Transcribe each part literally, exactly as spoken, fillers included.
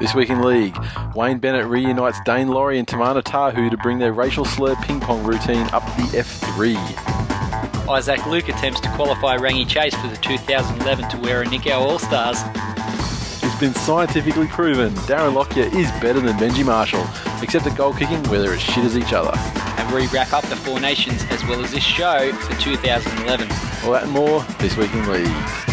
This Week in League, Wayne Bennett reunites Dane Laurie and Tamana Tahu to bring their racial slur ping pong routine up the F three. Isaac Luke attempts to qualify Rangi Chase for the two thousand eleven Tuwera Nikau All-Stars. It's been scientifically proven Darren Lockyer is better than Benji Marshall, except at goal kicking where they're as shit as each other. And we wrap up the Four Nations as well as this show for two thousand eleven. All that and more This Week in League.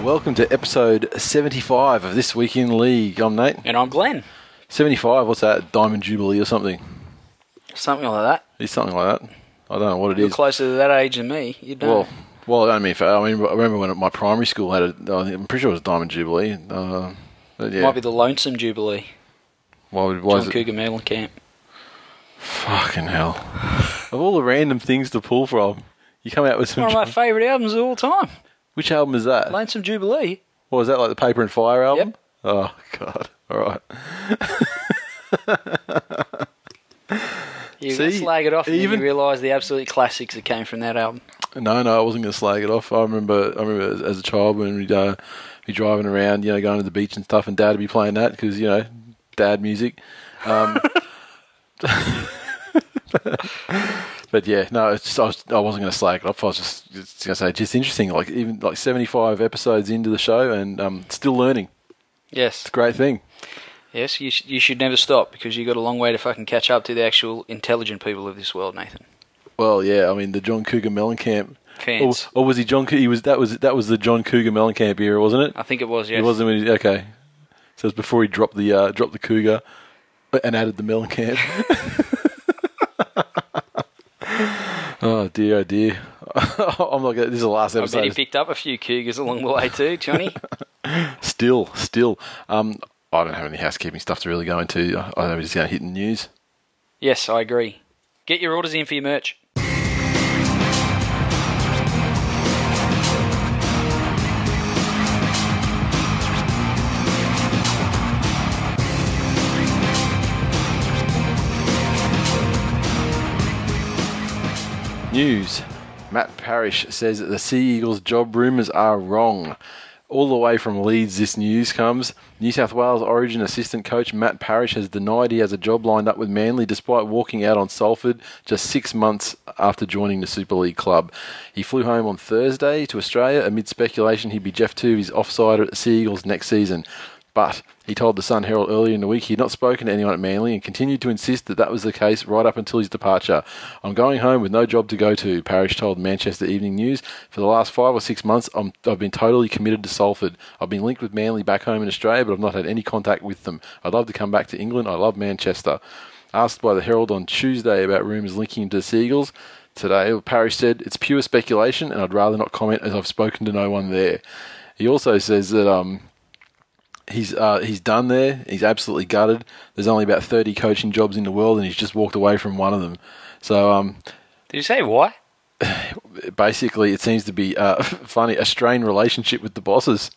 Welcome to episode seventy-five of This Week in League. I'm Nate. And I'm Glenn. seventy-five, what's that? Diamond Jubilee or something? Something like that. It's something like that. I don't know what it You're is. You're closer to that age than me. You don't. Well, well, I mean, I mean, I remember when my primary school had a, I'm pretty sure it was Diamond Jubilee. Uh, yeah. Might be the Lonesome Jubilee. Why would, why John Cougar Mellencamp. Fucking hell. Of all the random things to pull from, you come out with some... One of my favourite albums of all time. Which album is that? Lonesome Jubilee. What, is that like the Paper and Fire album? Yep. Oh, God. All right. You See, slag it off even, and then you realise the absolute classics that came from that album. No, no, I wasn't going to slag it off. I remember I remember as a child when we'd uh, be driving around, you know, going to the beach and stuff, and Dad would be playing that because, you know, Dad music. Um, But yeah, no, it's just, I, was, I wasn't going to slag it off. I was just, just going to say, just interesting. Like even like seventy-five episodes into the show, and um, still learning. Yes, it's a great thing. Yes, you sh- you should never stop because you got a long way to fucking catch up to the actual intelligent people of this world, Nathan. Well, yeah, I mean the John Cougar Mellencamp fans, or, or was he John? He was that was that was the John Cougar Mellencamp era, wasn't it? I think it was. Yes, it wasn't. When he, okay, so it's before he dropped the uh, dropped the Cougar and added the Mellencamp. Oh dear, oh dear. I'm not gonna, this is the last episode. I bet he picked up a few cougars along the way too, Johnny. still, still. Um, I don't have any housekeeping stuff to really go into. I think we're just going to hit the news. Yes, I agree. Get your orders in for your merch. News. Matt Parish says that the Sea Eagles' job rumours are wrong. All the way from Leeds, this news comes. New South Wales Origin assistant coach Matt Parish has denied he has a job lined up with Manly despite walking out on Salford just six months after joining the Super League club. He flew home on Thursday to Australia amid speculation he'd be Jeff Toovey's offsider at the Sea Eagles next season. But he told the Sun Herald earlier in the week he had not spoken to anyone at Manly and continued to insist that that was the case right up until his departure. I'm going home with no job to go to, Parish told Manchester Evening News. For the last five or six months, I'm, I've been totally committed to Salford. I've been linked with Manly back home in Australia, but I've not had any contact with them. I'd love to come back to England. I love Manchester. Asked by the Herald on Tuesday about rumours linking him to the Seagulls, today Parish said, it's pure speculation and I'd rather not comment as I've spoken to no one there. He also says that... um. He's uh, he's done there. He's absolutely gutted. There's only about thirty coaching jobs in the world, and he's just walked away from one of them. So, um, did you say why? Basically, it seems to be uh, funny a strained relationship with the bosses,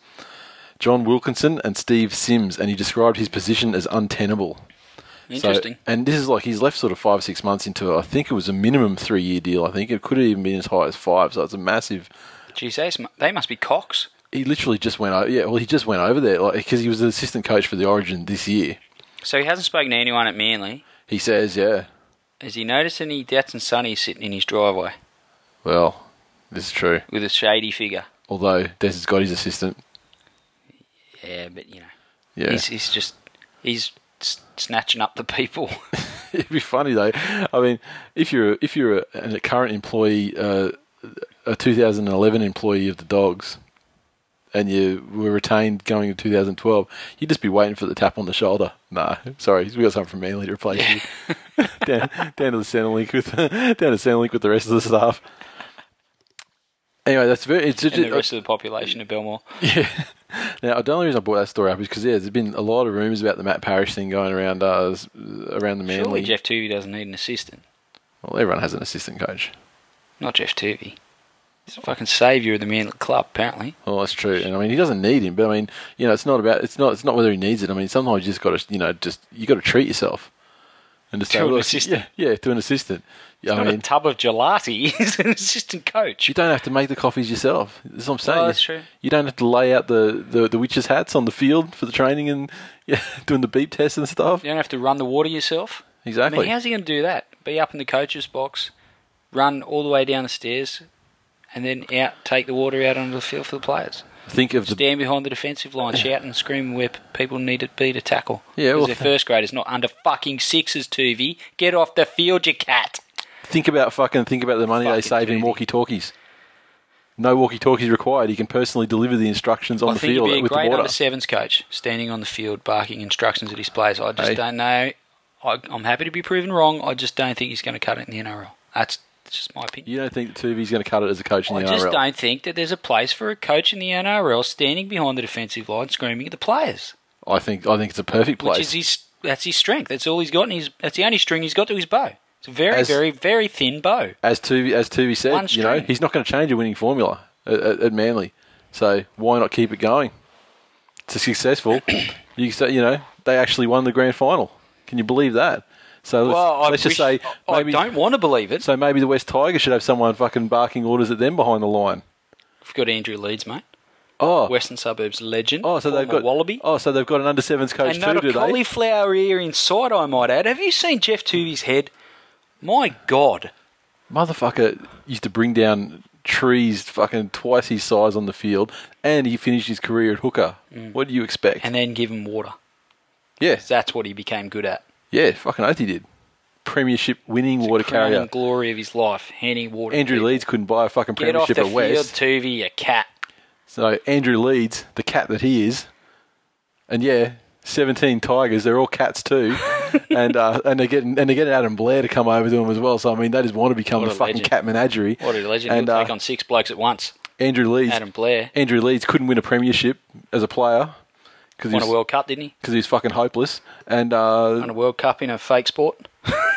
John Wilkinson and Steve Sims, and he described his position as untenable. Interesting. So, and this is like he's left sort of five six months into. I think it was a minimum three year deal. I think it could have even been as high as five. So it's a massive. Geez, they must be cocks. He literally just went over. Yeah, well, he just went over there like because he was the assistant coach for the Origin this year. So he hasn't spoken to anyone at Manly. He says, yeah. Has he noticed any Dats and Sunnies sitting in his driveway? Well, this is true. With a shady figure. Although Des has got his assistant. Yeah, but you know, yeah, he's, he's just he's snatching up the people. It'd be funny though. I mean, if you're if you're a, a current employee, uh, a twenty eleven employee of the Dogs. and you were retained going in two thousand twelve, you'd just be waiting for the tap on the shoulder. Nah, sorry, we got something from Manly to replace yeah. you. down, down to the Centrelink with down to Centrelink with the rest of the staff. Anyway, that's very. It's, and it, the rest I, of the population of Belmore. Yeah. Now, the only reason I brought that story up is because yeah, there's been a lot of rumours about the Matt Parish thing going around uh, around the Manly. Surely Jeff Toovey doesn't need an assistant. Well, everyone has an assistant coach. Not Jeff Toovey. He's a fucking saviour of the Manly club, apparently. Well, that's true, and I mean he doesn't need him, but I mean you know it's not about it's not it's not whether he needs it. I mean sometimes you just got to you know just you got to treat yourself. And to, to say, an well, assistant. Yeah, yeah, to an assistant. It's I not mean, a tub of gelati. He's an assistant coach. You don't have to make the coffees yourself. That's what I'm saying. Oh, that's true. You don't have to lay out the, the, the witches' hats on the field for the training and yeah, doing the beep tests and stuff. You don't have to run the water yourself. Exactly. I mean, how's he going to do that? Be up in the coach's box, run all the way down the stairs, and then out take the water out onto the field for the players. Think of Stand the behind the defensive line, shouting and screaming where people need to be to tackle. Yeah, well, their first graders, not under fucking sixes, Toovey. Get off the field, you cat. Think about fucking, think about the money fucking they save Toovey. In walkie-talkies. No walkie-talkies required. He can personally deliver the instructions on I the field with the water. I think he'd be a great under sevens coach, standing on the field, barking instructions at his players. I just hey. don't know. I, I'm happy to be proven wrong. I just don't think he's going to cut it in the N R L. That's... It's just my opinion. You don't think Toovey's going to cut it as a coach in the N R L? I just don't think that there's a place for a coach in the N R L standing behind the defensive line screaming at the players. I think I think it's a perfect place. Which is his, that's his strength. That's all he's got. And he's, that's the only string he's got to his bow. It's a very, as, very, very thin bow. As Toovey, as Toovey said, you know, he's not going to change a winning formula at, at Manly. So why not keep it going? It's successful. you you know, they actually won the grand final. Can you believe that? So let's, well, let's just say maybe, I don't want to believe it. So maybe the West Tigers should have someone fucking barking orders at them behind the line. We've got Andrew Leeds, mate. Oh, Western Suburbs legend. Oh, so they've got Wallaby. Oh, so they've got an under sevens coach and too, do they? And not a cauliflower ear inside, I might add. Have you seen Jeff Toovey's head? My God, motherfucker used to bring down trees fucking twice his size on the field, and he finished his career at hooker. Mm. What do you expect? And then give him water. Yeah, that's what he became good at. Yeah, fucking oath he did. Premiership winning it's water carrier. The glory of his life, handing water. Andrew Leeds couldn't buy a fucking premiership at West. Get off the field, Toovey, a cat. So Andrew Leeds, the cat that he is, and yeah, seventeen Tigers, they're all cats too, and uh, and they're getting and they're getting Adam Blair to come over to them as well. So I mean, they just want to become a, a fucking legend. Cat menagerie. What a legend! And, He'll uh, take on six blokes at once. Andrew Leeds, Adam Blair, Andrew Leeds couldn't win a premiership as a player. Won was, a World Cup, didn't he? Because he was fucking hopeless. And uh, won a World Cup in a fake sport.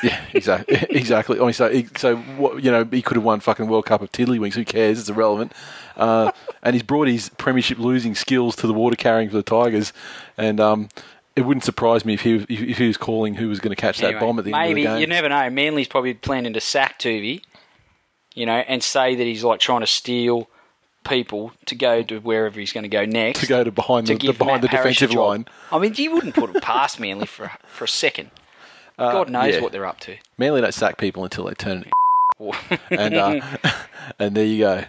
Yeah, exactly. exactly. I mean, so, so what, you know, he could have won fucking World Cup of tiddlywinks. Who cares? It's irrelevant. Uh, and he's brought his premiership losing skills to the water carrying for the Tigers. And um, it wouldn't surprise me if he was, if he was calling who was going to catch anyway, that bomb at the maybe, end of the game. Maybe you never know. Manly's probably planning to sack Toovey, you know, and say that he's like trying to steal people to go to wherever he's going to go next. To go to behind the, to the behind Matt the defensive line. I mean, you wouldn't put it past Manly for for a second. Uh, God knows yeah. what they're up to. Manly don't sack people until they turn it. and uh, and there you go.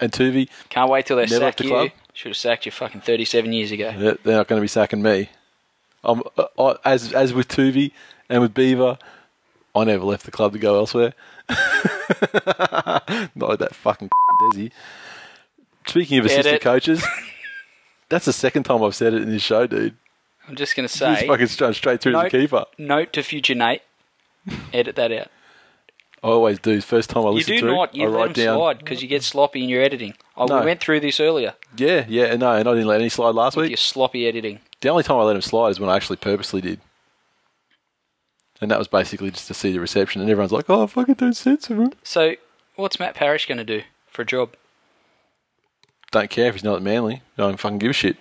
and Toovey can't wait till they sack the you. Club. Should have sacked you fucking thirty-seven years ago. They're, they're not going to be sacking me. I'm, I, I, as as with Toovey and with Beaver, I never left the club to go elsewhere. Not that fucking Desi. Speaking of assistant Edit. coaches, that's the second time I've said it in this show, dude. I'm just going to say... He's fucking straight, straight through note, to the keeper. Note to future Nate. Edit that out. I always do. First time I listen to it, I write down... You do not. You let them slide because you get sloppy in your editing. I, no. We went through this earlier. Yeah, yeah, no, and I didn't let any slide last With week. Your sloppy editing. The only time I let him slide is when I actually purposely did. And that was basically just to see the reception. And everyone's like, oh, fucking don't censor him. So, what's Matt Parish going to do for a job? Don't care if he's not at Manly. Don't fucking give a shit.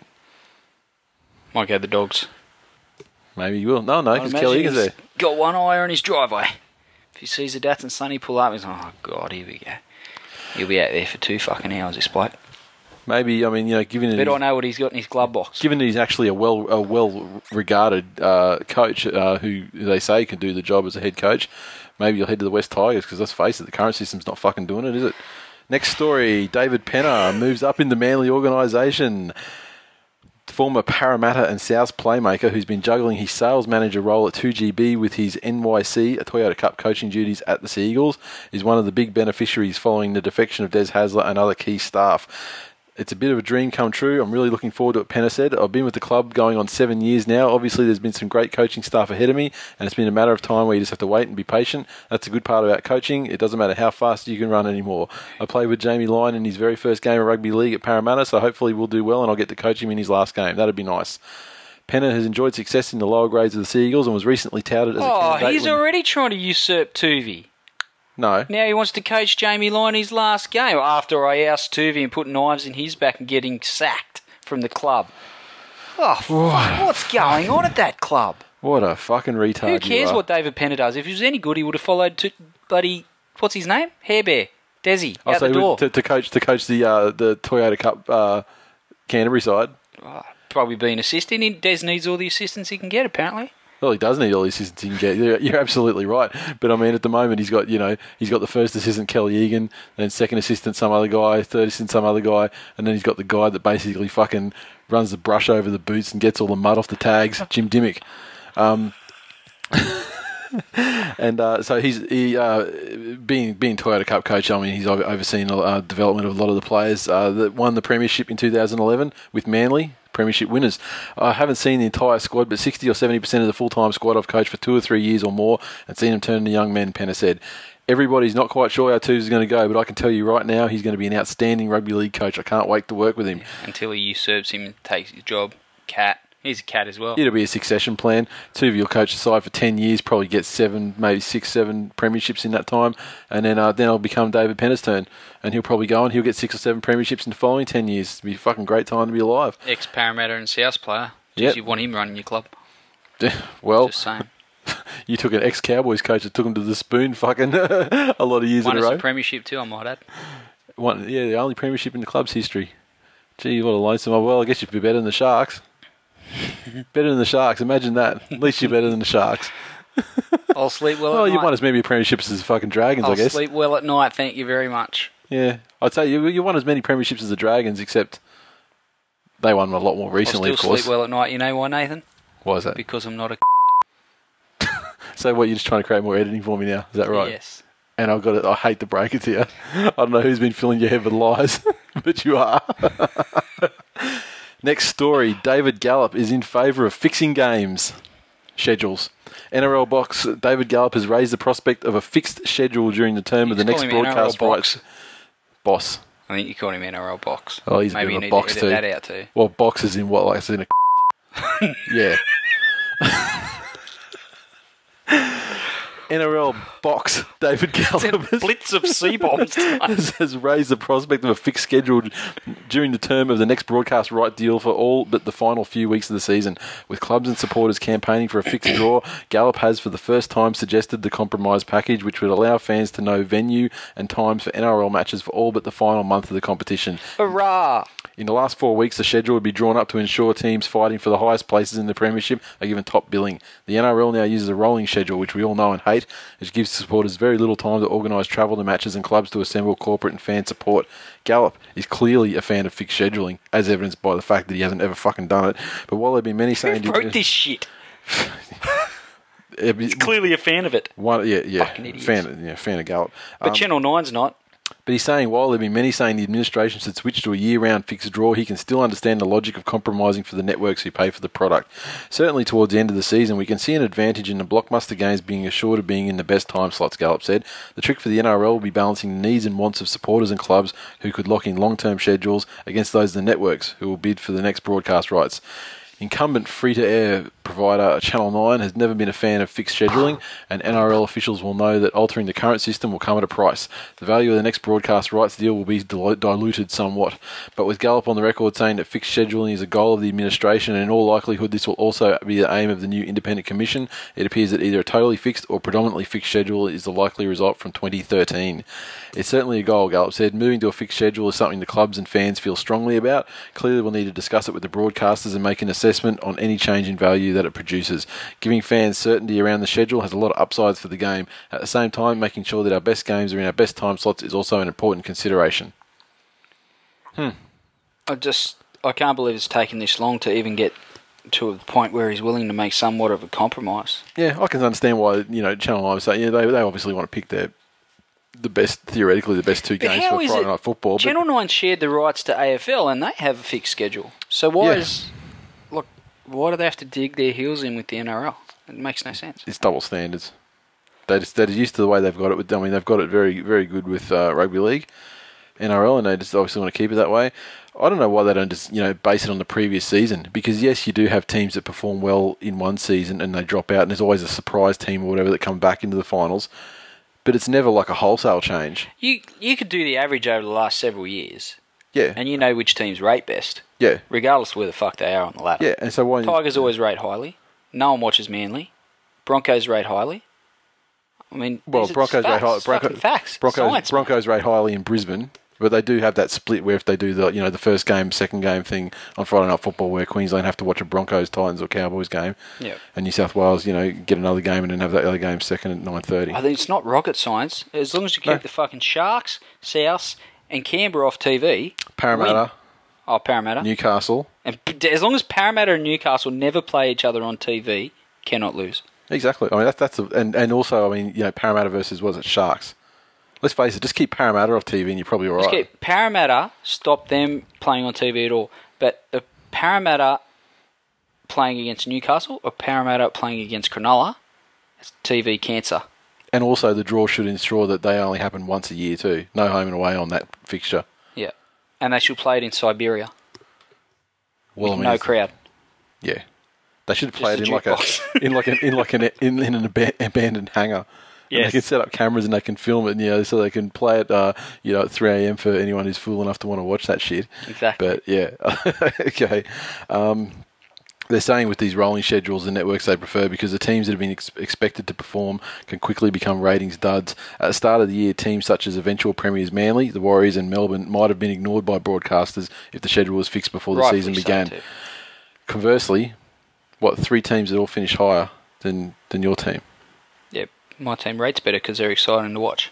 Might go the Dogs. Maybe he will. No, no, because Kelly Egan's there. Got one eye on his driveway. If he sees the Dats and Sonny pull up, he's like, oh, God, here we go. He'll be out there for two fucking hours, this bloke. Maybe, I mean, you know, given it... But I know what he's got in his glove box. Given that he's actually a well a well-regarded uh, coach uh, who they say can do the job as a head coach, maybe he'll head to the West Tigers because let's face it, the current system's not fucking doing it, is it? Next story, David Penna moves up in the Manly organisation. Former Parramatta and Souths playmaker who's been juggling his sales manager role at two G B with his N Y C, a Toyota Cup coaching duties at the Sea Eagles, is one of the big beneficiaries following the defection of Des Hasler and other key staff. It's a bit of a dream come true. I'm really looking forward to what Penna said. I've been with the club going on seven years now. Obviously, there's been some great coaching staff ahead of me, and it's been a matter of time where you just have to wait and be patient. That's a good part about coaching. It doesn't matter how fast you can run anymore. I played with Jamie Lyon in his very first game of rugby league at Parramatta, so hopefully we'll do well and I'll get to coach him in his last game. That'd be nice. Penna has enjoyed success in the lower grades of the Sea Eagles and was recently touted as oh, a candidate. Oh, he's when... already trying to usurp Toovey. No. Now he wants to coach Jamie Lyon his last game after I oust Toovey and put knives in his back and getting sacked from the club. Oh, fuck, what's going on at that club? What a fucking retard. Who cares what David Penna does? If he was any good, he would have followed to bloody, what's his name? Hairbear. Desi. Out the door. To, to coach, to coach the, uh, the Toyota Cup uh, Canterbury side. Oh, probably be an assistant. Des needs all the assistance he can get, apparently. Well, he does need all the assistants he can get. You're absolutely right. But I mean, at the moment, he's got you know he's got the first assistant Kelly Egan, then second assistant some other guy, third assistant some other guy, and then he's got the guy that basically fucking runs the brush over the boots and gets all the mud off the tags, Jim Dimmick. Um, and uh, so he's he uh, being being Toyota Cup coach. I mean, he's overseen the uh, development of a lot of the players uh, that won the premiership in two thousand eleven with Manly. Premiership winners. I haven't seen the entire squad, but sixty or seventy percent of the full-time squad I've coached for two or three years or more and seen them turn into young men, Penna said. Everybody's not quite sure how Toovey's going to go, but I can tell you right now he's going to be an outstanding rugby league coach. I can't wait to work with him. Until he usurps him and takes his job. Cat. He's a cat as well. It'll be a succession plan. Toovey will coach the side for ten years, probably get seven, maybe six, seven premierships in that time, and then uh, then it'll become David Penna's turn. And he'll probably go on. He'll get six or seven premierships in the following ten years. It'll be a fucking great time to be alive. Ex-Parramatta and Souths player. Yep. You want him running your club. Well, just saying. You took an ex-Cowboys coach that took him to the spoon fucking a lot of years One in a row. Won a premiership too, I might add. One, yeah, the only premiership in the club's history. Gee, what a lonesome. Well, I guess you'd be better than the Sharks. Better than the Sharks. Imagine that. At least you're better than the Sharks. I'll sleep well, well at night. Well, you won as many premierships as the fucking Dragons, I'll I guess. I'll sleep well at night, thank you very much. Yeah. I'd say you, you won as many premierships as the Dragons, except they won a lot more recently, of course. I'll still sleep well at night. You know why, Nathan? Why is that? Because I'm not a So what, you're just trying to create more editing for me now? Is that right? Yes. And I've got to, I hate to break it to you. I don't know who's been filling your head with lies, but you are. Next story, David Gallop is in favour of fixing games. Schedules. N R L box, David Gallop has raised the prospect of a fixed schedule during the term of the next broadcast rights. Boss. I think you call him N R L box. Oh, he's a bit of a box too. Maybe you need to edit that out too. Well, box is in what? Like, it's in a... Yeah. N R L box David Gallop blitz of C-bombs has, has raised the prospect of a fixed schedule during the term of the next broadcast right deal for all but the final few weeks of the season. With clubs and supporters campaigning for a fixed draw, Gallop has for the first time suggested the compromise package, which would allow fans to know venue and times for N R L matches for all but the final month of the competition. Hurrah! In the last four weeks, the schedule would be drawn up to ensure teams fighting for the highest places in the premiership are given top billing. The N R L now uses a rolling schedule, which we all know and hate, which gives supporters very little time to organise travel to matches and clubs to assemble corporate and fan support. Gallop is clearly a fan of fixed scheduling, as evidenced by the fact that he hasn't ever fucking done it. But while there have been many saying... Who wrote this shit? He's clearly a fan of it. One, yeah, yeah. Fucking idiots. Fan, yeah, fan of Gallop. But um, Channel nine's not. But he's saying, while there have been many saying the administration should switch to a year-round fixed draw, he can still understand the logic of compromising for the networks who pay for the product. Certainly towards the end of the season, we can see an advantage in the blockbuster games being assured of being in the best time slots, Gallop said. The trick for the N R L will be balancing the needs and wants of supporters and clubs who could lock in long-term schedules against those of the networks who will bid for the next broadcast rights. Incumbent free-to-air provider Channel nine has never been a fan of fixed scheduling, and N R L officials will know that altering the current system will come at a price. The value of the next broadcast rights deal will be dil- diluted somewhat, but with Gallop on the record saying that fixed scheduling is a goal of the administration and in all likelihood this will also be the aim of the new independent commission, it appears that either a totally fixed or predominantly fixed schedule is the likely result from twenty thirteen. It's certainly a goal, Gallop said. Moving to a fixed schedule is something the clubs and fans feel strongly about. Clearly we'll need to discuss it with the broadcasters and make an assessment on any change in value that it produces. Giving fans certainty around the schedule has a lot of upsides for the game. At the same time, making sure that our best games are in our best time slots is also an important consideration. Hmm. I just, I can't believe it's taken this long to even get to the point where he's willing to make somewhat of a compromise. Yeah, I can understand why, you know, Channel nine was saying, yeah, they, they obviously want to pick their the best, theoretically, the best two but games for Friday Night Football. Channel nine shared the rights to A F L, and they have a fixed schedule. So why yeah. is look? Why do they have to dig their heels in with the N R L? It makes no sense. It's double standards. They just, they're used to the way they've got it. With, I mean, they've got it very, very good with uh, rugby league, N R L, and they just obviously want to keep it that way. I don't know why they don't just, you know, base it on the previous season. Because, yes, you do have teams that perform well in one season and they drop out, and there's always a surprise team or whatever that come back into the finals. But it's never like a wholesale change. You you could do the average over the last several years. Yeah. And you know which teams rate best. Yeah. Regardless of where the fuck they are on the ladder. Yeah, and so why... Tigers always rate highly. No one watches Manly. Broncos rate highly. I mean, well, Broncos rate highly. Bronco, facts. Broncos, Science, Broncos rate highly in Brisbane. But they do have that split where if they do the you know the first game, second game thing on Friday Night Football, where Queensland have to watch a Broncos, Titans, or Cowboys game, yep. and New South Wales, you know, get another game and then have that other game second at nine thirty. I think it's not rocket science. As long as you keep no. the fucking Sharks, Souths, and Canberra off T V, Parramatta, win. oh Parramatta, Newcastle, and as long as Parramatta and Newcastle never play each other on T V, cannot lose. Exactly. I mean that's that's a, and and also I mean you know Parramatta versus was it Sharks. Let's face it, just keep Parramatta off T V and you're probably all right. Just keep Parramatta, stop them playing on T V at all. But the Parramatta playing against Newcastle or Parramatta playing against Cronulla, it's T V cancer. And also the draw should ensure that they only happen once a year too. No home and away on that fixture. Yeah. And they should play it in Siberia. Well, with I mean, no crowd. Yeah. They should play just it in like, a, in like a in like an in, in an ab- abandoned hangar. Yes. They can set up cameras and they can film it, and, you know, so they can play it, uh, you know, at three a.m. for anyone who's fool enough to want to watch that shit. Exactly. But yeah, okay. Um, they're saying with these rolling schedules, the networks they prefer because the teams that have been ex- expected to perform can quickly become ratings duds. At the start of the year, teams such as eventual premiers Manly, the Warriors, and Melbourne might have been ignored by broadcasters if the schedule was fixed before the Rightly season began. So Conversely, what three teams that all finish higher than than your team? My team rates better because they're exciting to watch.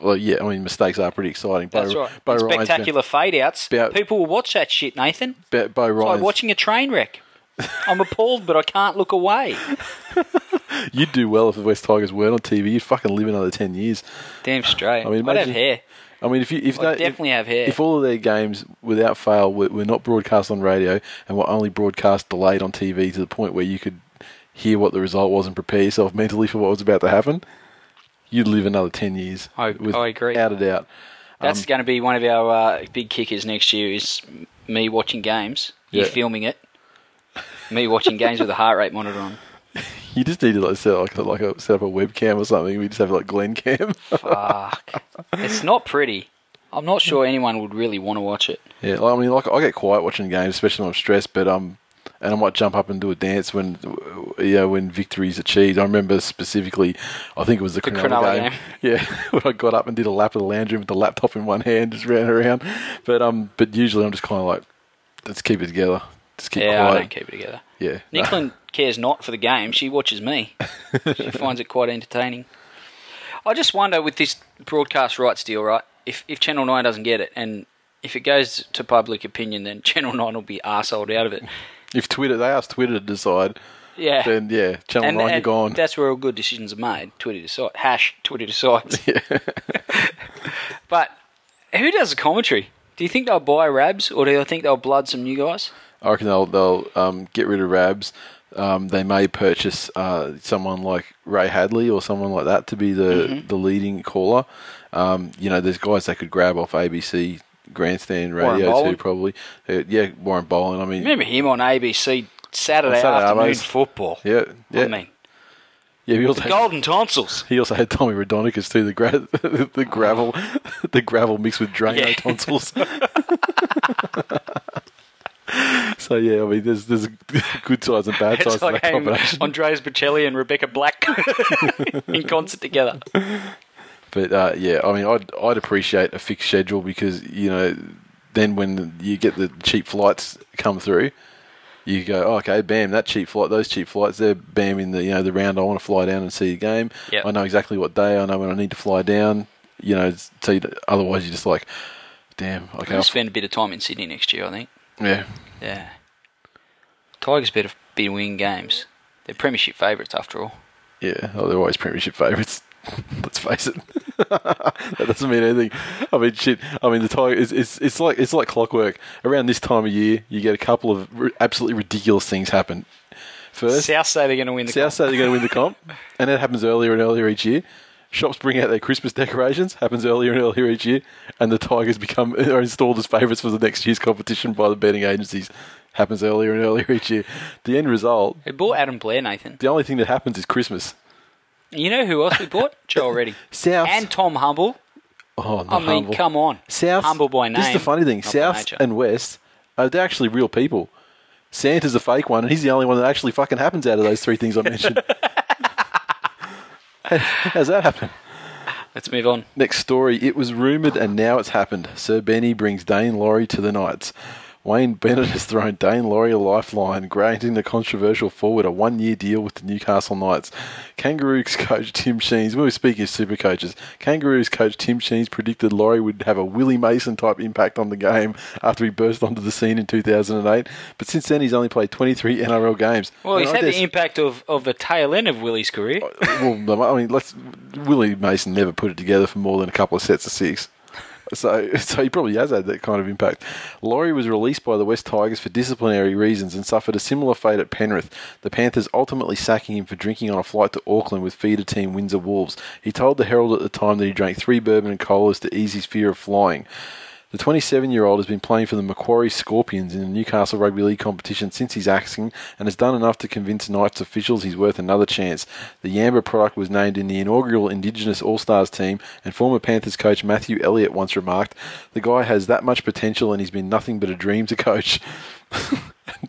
Well, yeah, I mean, mistakes are pretty exciting. That's Bo, right. Bo spectacular fade-outs. About, People will watch that shit, Nathan. Bo, Bo it's like watching a train wreck. I'm appalled, but I can't look away. You'd do well if the West Tigers weren't on T V. You'd fucking live another ten years. Damn straight. I mean, imagine, I'd have hair. I mean, if you, if they, definitely if, have hair. If all of their games, without fail, were, were not broadcast on radio and were only broadcast delayed on T V to the point where you could hear what the result was and prepare yourself mentally for what was about to happen, you'd live another ten years. I, with, I agree. Without a doubt. That's um, going to be one of our uh, big kickers next year is me watching games, yeah. you filming it, me watching games with a heart rate monitor on. You just need to like set, like, like a, set up a webcam or something. We just have like Glenn Cam. Fuck. It's not pretty. I'm not sure anyone would really want to watch it. Yeah, like, I mean, like I get quiet watching games, especially when I'm stressed, but... um. And I might jump up and do a dance when, you know, when victory is achieved. I remember specifically, I think it was the, the Cronulla game. game. Yeah, when I got up and did a lap of the lounge room with the laptop in one hand, just ran around. But um, but usually I'm just kind of like, let's keep it together. Just keep yeah, quiet. I don't keep it together. Yeah, Nicklin no. cares not for the game. She watches me. She finds it quite entertaining. I just wonder with this broadcast rights deal, right? If if Channel Nine doesn't get it, and if it goes to public opinion, then Channel Nine will be arseholed out of it. If Twitter, they ask Twitter to decide, yeah. then yeah, Channel and, nine, and you're gone. That's where all good decisions are made. Twitter decides. Hash, Twitter decides. Yeah. But who does the commentary? Do you think they'll buy Rabs, or do you think they'll blood some new guys? I reckon they'll, they'll um, get rid of Rabs. Um, they may purchase uh, someone like Ray Hadley or someone like that to be the, mm-hmm. the leading caller. Um, you know, there's guys they could grab off A B C Grandstand Radio too, probably. Uh, yeah, Warren Boland. I mean, remember him on A B C Saturday, on Saturday afternoon Armos. Football. Yeah, yeah. I mean, yeah. He also the had, golden tonsils. He also had Tommy Rodonicus too. The gra- the, the gravel, oh. the gravel mixed with Drano yeah. tonsils. So yeah, I mean, there's there's good sides and bad sides to like that combination. Andreas Bocelli and Rebecca Black in concert together. But, uh, yeah, I mean, I'd, I'd appreciate a fixed schedule because, you know, then when you get the cheap flights come through, you go, oh, okay, bam, that cheap flight, those cheap flights, they're bam in the, you know, the round I want to fly down and see the game. Yep. I know exactly what day, I know when I need to fly down, you know, so otherwise you're just like, damn. Okay, we'll I'll spend a bit of time in Sydney next year, I think. Yeah. Yeah. Tigers better be winning games. They're premiership favourites after all. Yeah, oh, they're always premiership favourites. Let's face it. That doesn't mean anything. I mean, shit. I mean, the Tigers. It's, it's it's like it's like clockwork. Around this time of year, you get a couple of r- absolutely ridiculous things happen. First, South say they're going to win the South comp. South say they're going to win the comp, and that happens earlier and earlier each year. Shops bring out their Christmas decorations, happens earlier and earlier each year, and the Tigers become are installed as favourites for the next year's competition by the betting agencies. Happens earlier and earlier each year. The end result... We bought Adam Blair, Nathan. The only thing that happens is Christmas. You know who else we bought? Joel Reddy. South. And Tom Humble. Oh, no, I mean, Humble. Come on. South. Humble by name. This is the funny thing. South and West, are they're actually real people. Santa's a fake one, and he's the only one that actually fucking happens out of those three things I mentioned. How's that happen? Let's move on. Next story. It was rumoured and now it's happened. Sir Benny brings Dane Laurie to the Knights. Wayne Bennett has thrown Dane Laurie a lifeline, granting the controversial forward a one-year deal with the Newcastle Knights. Kangaroos coach Tim Sheens, when we speak of super coaches, Kangaroos coach Tim Sheens predicted Laurie would have a Willie Mason-type impact on the game after he burst onto the scene in two thousand eight. But since then, he's only played twenty-three N R L games. Well, and he's I had guess, the impact of, of the tail end of Willie's career. Well, I mean, let's, Willie Mason never put it together for more than a couple of sets of six. So, so he probably has had that kind of impact. Laurie was released by the West Tigers for disciplinary reasons and suffered a similar fate at Penrith, the Panthers ultimately sacking him for drinking on a flight to Auckland with feeder team Windsor Wolves. He told the Herald at the time that he drank three bourbon and colas to ease his fear of flying. The twenty-seven-year-old has been playing for the Macquarie Scorpions in the Newcastle Rugby League competition since his axing and has done enough to convince Knights officials he's worth another chance. The Yamba product was named in the inaugural Indigenous All-Stars team, and former Panthers coach Matthew Elliott once remarked, "The guy has that much potential and he's been nothing but a dream to coach."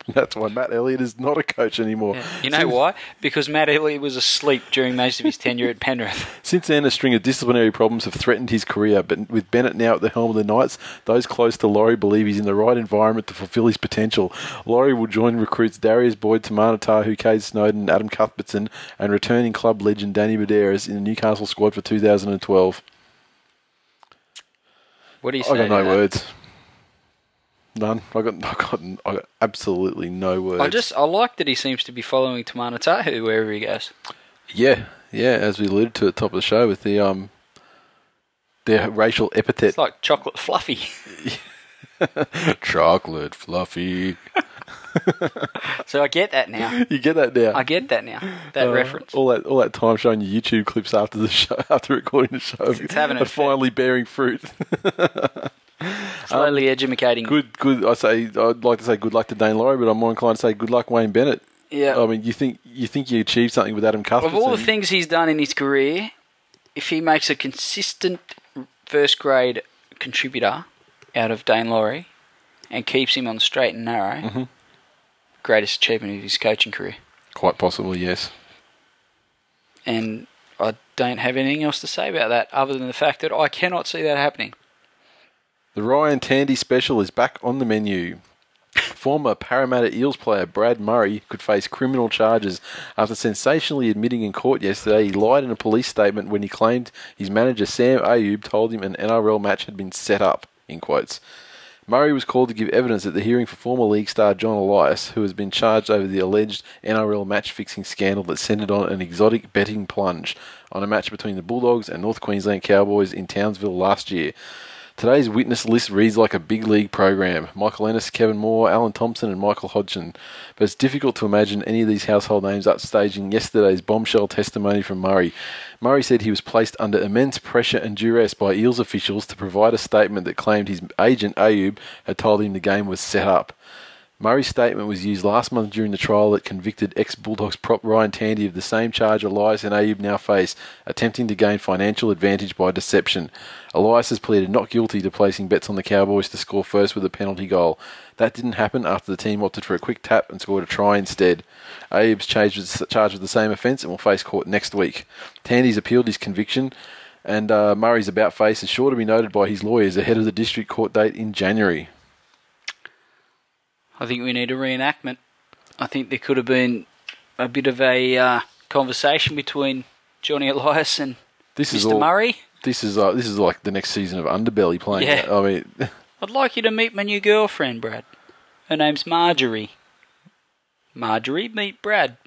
That's why Matt Elliott is not a coach anymore. Yeah. You know Since why? Because Matt Elliott was asleep during most of his tenure at Penrith. Since then, a string of disciplinary problems have threatened his career, but with Bennett now at the helm of the Knights, those close to Laurie believe he's in the right environment to fulfil his potential. Laurie will join recruits Darius Boyd, Tamana Tahu, Cade Snowden and Adam Cuthbertson, and returning club legend Danny Medeiros in the Newcastle squad for two thousand twelve. What do you say? I got no words. None. I got, I got, I got absolutely no words. I just, I like that he seems to be following Tamana Tahu wherever he goes. Yeah, yeah. As we alluded to at the top of the show with the um, their racial epithet. It's like chocolate fluffy. Chocolate fluffy. So I get that now. You get that now. I get that now. That uh, reference. All that, all that time showing you YouTube clips after the show, after recording the show, it's, it's having and finally bearing fruit. Slowly um, educating. Good, good. I say I'd like to say good luck to Dane Laurie, but I'm more inclined to say good luck Wayne Bennett. Yeah. I mean, you think you think you achieved something with Adam Cuthbertson. Of all the things he's done in his career, if he makes a consistent first grade contributor out of Dane Laurie and keeps him on the straight and narrow, mm-hmm. greatest achievement of his coaching career. Quite possibly, yes. And I don't have anything else to say about that other than the fact that I cannot see that happening. The Ryan Tandy special is back on the menu. Former Parramatta Eels player Brad Murray could face criminal charges after sensationally admitting in court yesterday he lied in a police statement when he claimed his manager Sam Ayoub told him an N R L match had been set up, in quotes. Murray was called to give evidence at the hearing for former league star John Elias, who has been charged over the alleged N R L match-fixing scandal that centred on an exotic betting plunge on a match between the Bulldogs and North Queensland Cowboys in Townsville last year. Today's witness list reads like a big league program. Michael Ennis, Kevin Moore, Alan Thompson and Michael Hodgson. But it's difficult to imagine any of these household names upstaging yesterday's bombshell testimony from Murray. Murray said he was placed under immense pressure and duress by Eels officials to provide a statement that claimed his agent Ayoub had told him the game was set up. Murray's statement was used last month during the trial that convicted ex-Bulldogs prop Ryan Tandy of the same charge Elias and Ayoub now face, attempting to gain financial advantage by deception. Elias has pleaded not guilty to placing bets on the Cowboys to score first with a penalty goal. That didn't happen after the team opted for a quick tap and scored a try instead. Ayoub's charged with, charged with the same offence and will face court next week. Tandy's appealed his conviction, and uh, Murray's about-face is sure to be noted by his lawyers ahead of the district court date in January. I think we need a reenactment. I think there could have been a bit of a uh, conversation between Johnny Elias and this Mister Is all, Murray. This is uh, this is like the next season of Underbelly playing. Yeah. I mean, I'd like you to meet my new girlfriend, Brad. Her name's Marjorie. Marjorie, meet Brad.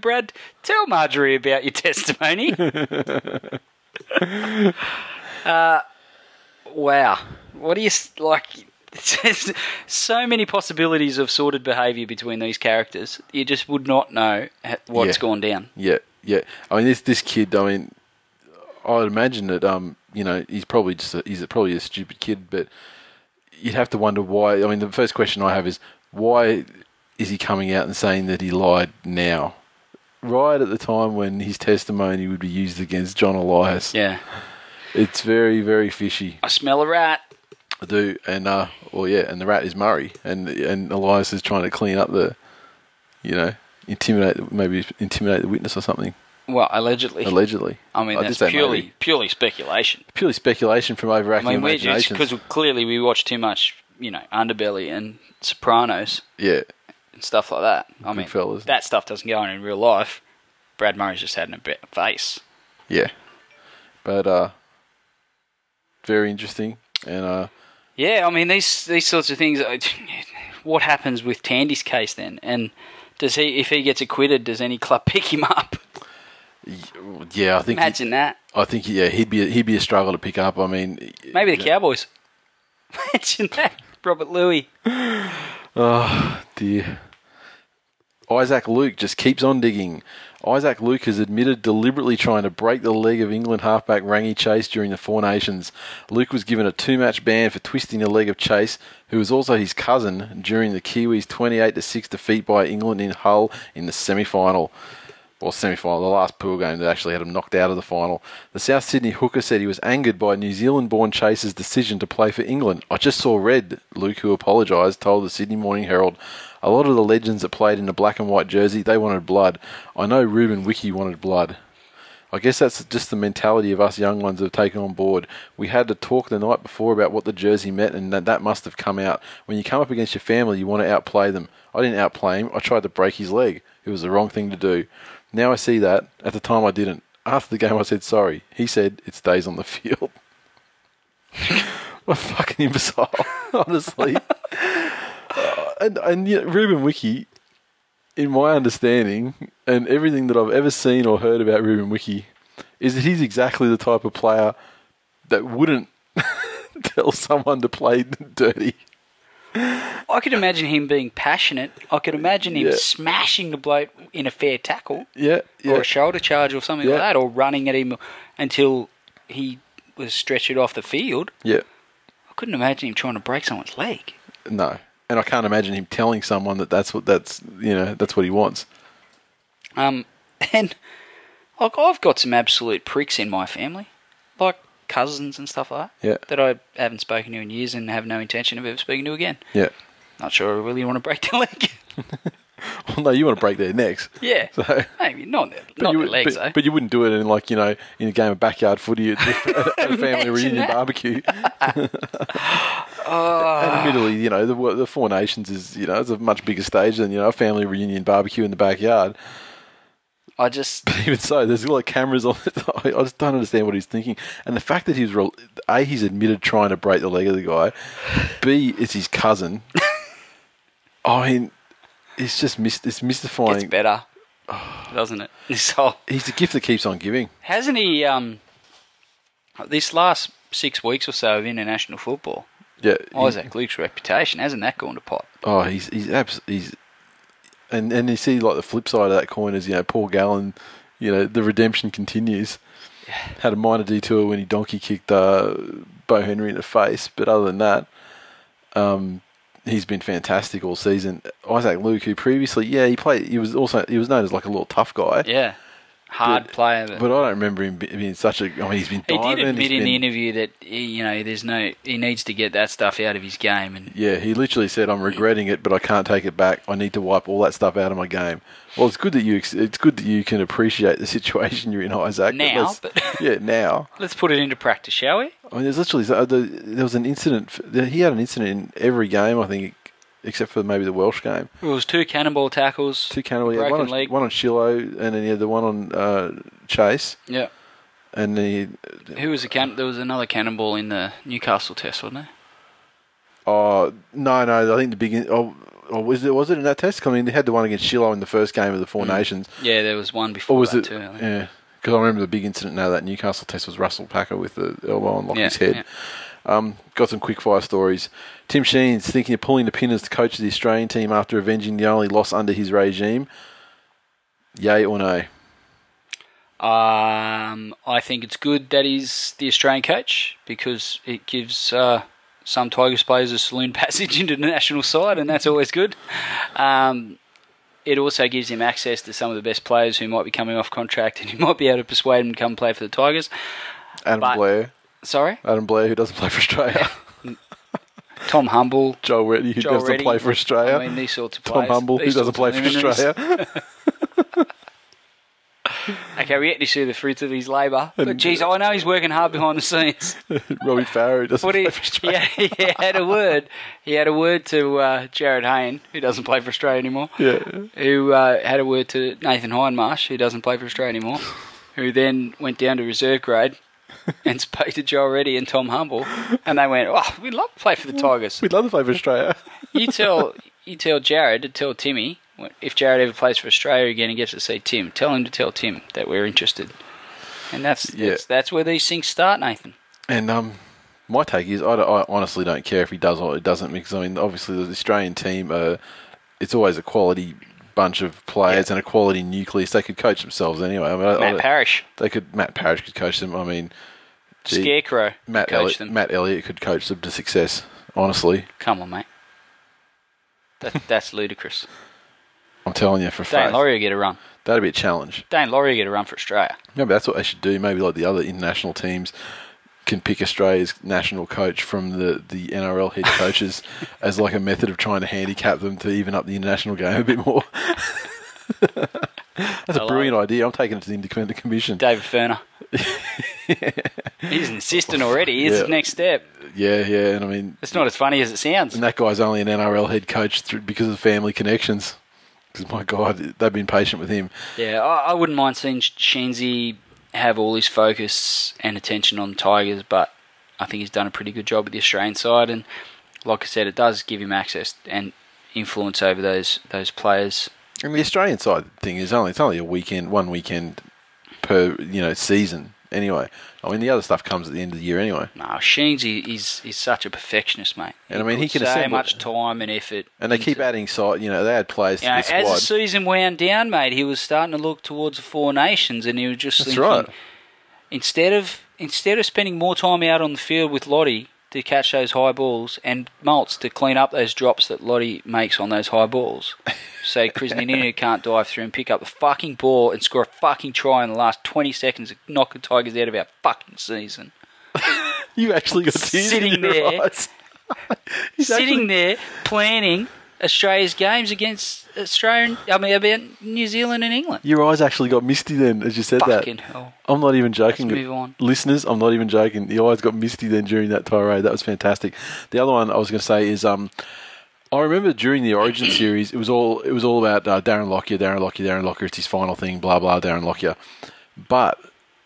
Brad, tell Marjorie about your testimony. uh, wow. What do you, like, so many possibilities of sordid behaviour between these characters. You just would not know what's yeah. gone down. Yeah, yeah. I mean, this this kid, I mean, I'd imagine that, um, you know, he's probably just a, he's probably a stupid kid, but you'd have to wonder why. I mean, the first question I have is, why is he coming out and saying that he lied now? Right at the time when his testimony would be used against John Elias. Yeah. It's very, very fishy. I smell a rat. I do. And, uh, well, yeah, and the rat is Murray. And and Elias is trying to clean up the, you know, intimidate, maybe intimidate the witness or something. Well, allegedly. Allegedly. I mean, I that's purely maybe. purely speculation. Purely speculation from overacting I mean, imaginations. Because clearly we watch too much, you know, Underbelly and Sopranos. Yeah. And stuff like that. I Good mean, fellas. That stuff doesn't go on in real life. Brad Murray's just had a bit of face. Yeah. But, uh, very interesting. And, uh... yeah, I mean, these these sorts of things. What happens with Tandy's case then? And does he, if he gets acquitted, does any club pick him up? Yeah, I think. Imagine he, that. I think yeah, he'd be a, he'd be a struggle to pick up. I mean, maybe the yeah. Cowboys. Imagine that, Robert Louis. Oh dear. Isaac Luke just keeps on digging. Isaac Luke has admitted deliberately trying to break the leg of England halfback Rangi Chase during the Four Nations. Luke was given a two-match ban for twisting the leg of Chase, who was also his cousin, during the Kiwis' twenty-eight to six defeat by England in Hull in the semi-final. Or semi-final, the last pool game that actually had him knocked out of the final. The South Sydney hooker said he was angered by New Zealand-born Chase's decision to play for England. I just saw red, Luke, who apologised, told the Sydney Morning Herald. A lot of the legends that played in the black and white jersey, they wanted blood. I know Ruben Wiki wanted blood. I guess that's just the mentality of us young ones have taken on board. We had to talk the night before about what the jersey meant, and that, that must have come out. When you come up against your family, you want to outplay them. I didn't outplay him. I tried to break his leg. It was the wrong thing to do. Now I see that. At the time, I didn't. After the game, I said sorry. He said, it stays on the field. What a fucking imbecile, honestly. uh, and and you know, Ruben Wiki, in my understanding, and everything that I've ever seen or heard about Ruben Wiki, is that he's exactly the type of player that wouldn't tell someone to play dirty. I could imagine him being passionate. I could imagine him yeah. smashing the bloke in a fair tackle, yeah, yeah. or a shoulder charge, or something yeah. like that, or running at him until he was stretched off the field. Yeah, I couldn't imagine him trying to break someone's leg. No, and I can't imagine him telling someone that that's what that's you know that's what he wants. Um, and like I've got some absolute pricks in my family, like. Cousins and stuff like that, yeah. that I haven't spoken to in years and have no intention of ever speaking to again. Yeah. Not sure I really want to break their leg. Well, no, you want to break their necks. Yeah. So, maybe not their, not their would, legs, but, though. But you wouldn't do it in, like, you know, in a game of backyard footy at a family reunion that. Barbecue. Oh. And admittedly, you know, the, the Four Nations is, you know, it's a much bigger stage than, you know, a family reunion barbecue in the backyard. I just... But even so, there's a lot of cameras on it. I just don't understand what he's thinking. And the fact that he's... Re- A, he's admitted trying to break the leg of the guy. B, it's his cousin. I mean, it's just mis- it's mystifying. It's better, oh. doesn't it? This whole... He's the gift that keeps on giving. Hasn't he... Um, this last six weeks or so of international football, yeah, Isaac he, Luke's reputation, hasn't that gone to pot? Oh, he's... he's, abs- he's And and you see, like, the flip side of that coin is, you know, Paul Gallen, you know, the redemption continues. Yeah. Had a minor detour when he donkey kicked uh, Bo Henry in the face, but other than that, um, he's been fantastic all season. Isaac Luke, who previously, yeah, he played. He was also he was known as like a little tough guy. Yeah, hard but, player. But, but I don't remember him being such a. I mean, he's been. Diving, he did admit in been, the interview that he, you know, there's no. He needs to get that stuff out of his game. And yeah, he literally said, "I'm regretting it, but I can't take it back. I need to wipe all that stuff out of my game." Well, it's good that you. It's good that you can appreciate the situation you're in, Isaac. Now, but but yeah, now let's put it into practice, shall we? I mean, there's literally there was an incident. He had an incident in every game, I think. Except for maybe the Welsh game. It was two cannonball tackles. Two cannonball, yeah. One on, one on Shilo, and then he had the one on uh, Chase. Yeah. And then he... Who was the can- there was another cannonball in the Newcastle test, wasn't there? Oh, no, no. I think the big... In- oh, Or was it, was it in that test? I mean, they had the one against Shiloh in the first game of the Four mm. Nations. Yeah, there was one before or was that it, too. I think. Yeah, because I remember the big incident now, that Newcastle test was Russell Packer with the elbow on Lockyer's yeah, head. Yeah. Um, got some quick fire stories. Tim Sheen's thinking of pulling the pin as the coach of the Australian team after avenging the only loss under his regime. Yay or no? Um, I think it's good that he's the Australian coach, because it gives uh, some Tigers players a saloon passage into the national side, and that's always good. Um, it also gives him access to some of the best players who might be coming off contract, and he might be able to persuade them to come play for the Tigers. Adam but, Blair. Sorry? Adam Blair, who doesn't play for Australia. Tom Humble. Joel Reddy, who Joel doesn't Reddy. play for Australia. I mean, these sorts of players. Tom Humble, who doesn't play for Australia. Okay, we actually see the fruits of his labour. But, geez, I know he's working hard behind the scenes. Robbie Farrow doesn't what play he, for Australia. Yeah, he had a word. He had a word to uh, Jared Hayne, who doesn't play for Australia anymore. Yeah. Who uh, had a word to Nathan Hindmarsh, who doesn't play for Australia anymore, who then went down to reserve grade and spoke to Joel Reddy and Tom Humble, and they went, oh, we'd love to play for the Tigers. We'd love to play for Australia. you tell you tell Jared to tell Timmy, if Jared ever plays for Australia again and gets to see Tim, tell him to tell Tim that we're interested. And that's yeah. that's, that's where these things start, Nathan. And um, my take is I, I honestly don't care if he does or it doesn't, because, I mean, obviously the Australian team, uh, it's always a quality bunch of players yeah. and a quality nucleus. They could coach themselves anyway. I mean, Matt I, I, Parish. They could. Matt Parish could coach them. I mean... Gee, Scarecrow Matt coach Elliott, them. Matt Elliott could coach them to success, honestly. Come on, mate. That, that's ludicrous. I'm telling you, for a fact. Dane Laurie get a run. That'd be a challenge. Dane Laurie get a run for Australia. Maybe that's what they should do. Maybe like the other international teams can pick Australia's national coach from the, the N R L head coaches as like a method of trying to handicap them to even up the international game a bit more. That's I a brilliant like idea. I'm taking it to the Independent Commission. David Ferner. yeah. He's an assistant already. He's yeah. the next step. Yeah, yeah. And I mean, it's not as funny as it sounds. And that guy's only an N R L head coach through, because of family connections. Because, my God, they've been patient with him. Yeah, I, I wouldn't mind seeing Shenzi have all his focus and attention on the Tigers, but I think he's done a pretty good job with the Australian side. And like I said, it does give him access and influence over those those players. And the Australian side thing is only it's only a weekend, one weekend per you know season. Anyway, I mean the other stuff comes at the end of the year anyway. No, Sheens is is such a perfectionist, mate. He and I mean he can so much time and effort. And they keep adding side. You know they add players. You know, to the as squad. The season wound down, mate, he was starting to look towards the Four Nations, and he was just That's thinking right. instead of instead of spending more time out on the field with Lottie to catch those high balls and Maltz to clean up those drops that Lottie makes on those high balls. So Chris Ninu can't dive through and pick up the fucking ball and score a fucking try in the last twenty seconds and knock the Tigers out of our fucking season. You actually got tears sitting in your there, eyes. Sitting actually... there planning Australia's games against Australia, I mean, about New Zealand and England. Your eyes actually got misty then as you said fucking that. Fucking hell. I'm not even joking. Let's move on. Listeners, I'm not even joking. The eyes got misty then during that tirade. That was fantastic. The other one I was going to say is um, I remember during the Origin series, it was all it was all about uh, Darren Lockyer, Darren Lockyer, Darren Lockyer. It's his final thing, blah, blah, Darren Lockyer. But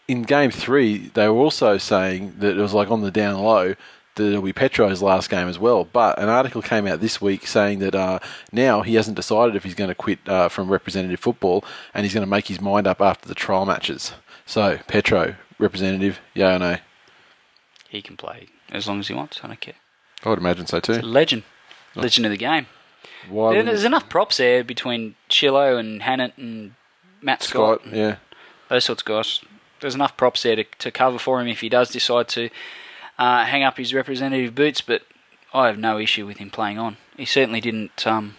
in game three, they were also saying that it was like on the down low, that it'll be Petro's last game as well. But an article came out this week saying that uh, now he hasn't decided if he's going to quit uh, from representative football, and he's going to make his mind up after the trial matches. So, Petro, representative, yeah or no? He can play as long as he wants. I don't care. I would imagine so too. It's a legend. Legend of the game. Why there, there's enough props there between Chilo and Hannett and Matt Scott. Scott and yeah. Those sorts of guys. There's enough props there to, to cover for him if he does decide to Uh, hang up his representative boots, but I have no issue with him playing on. He certainly didn't um,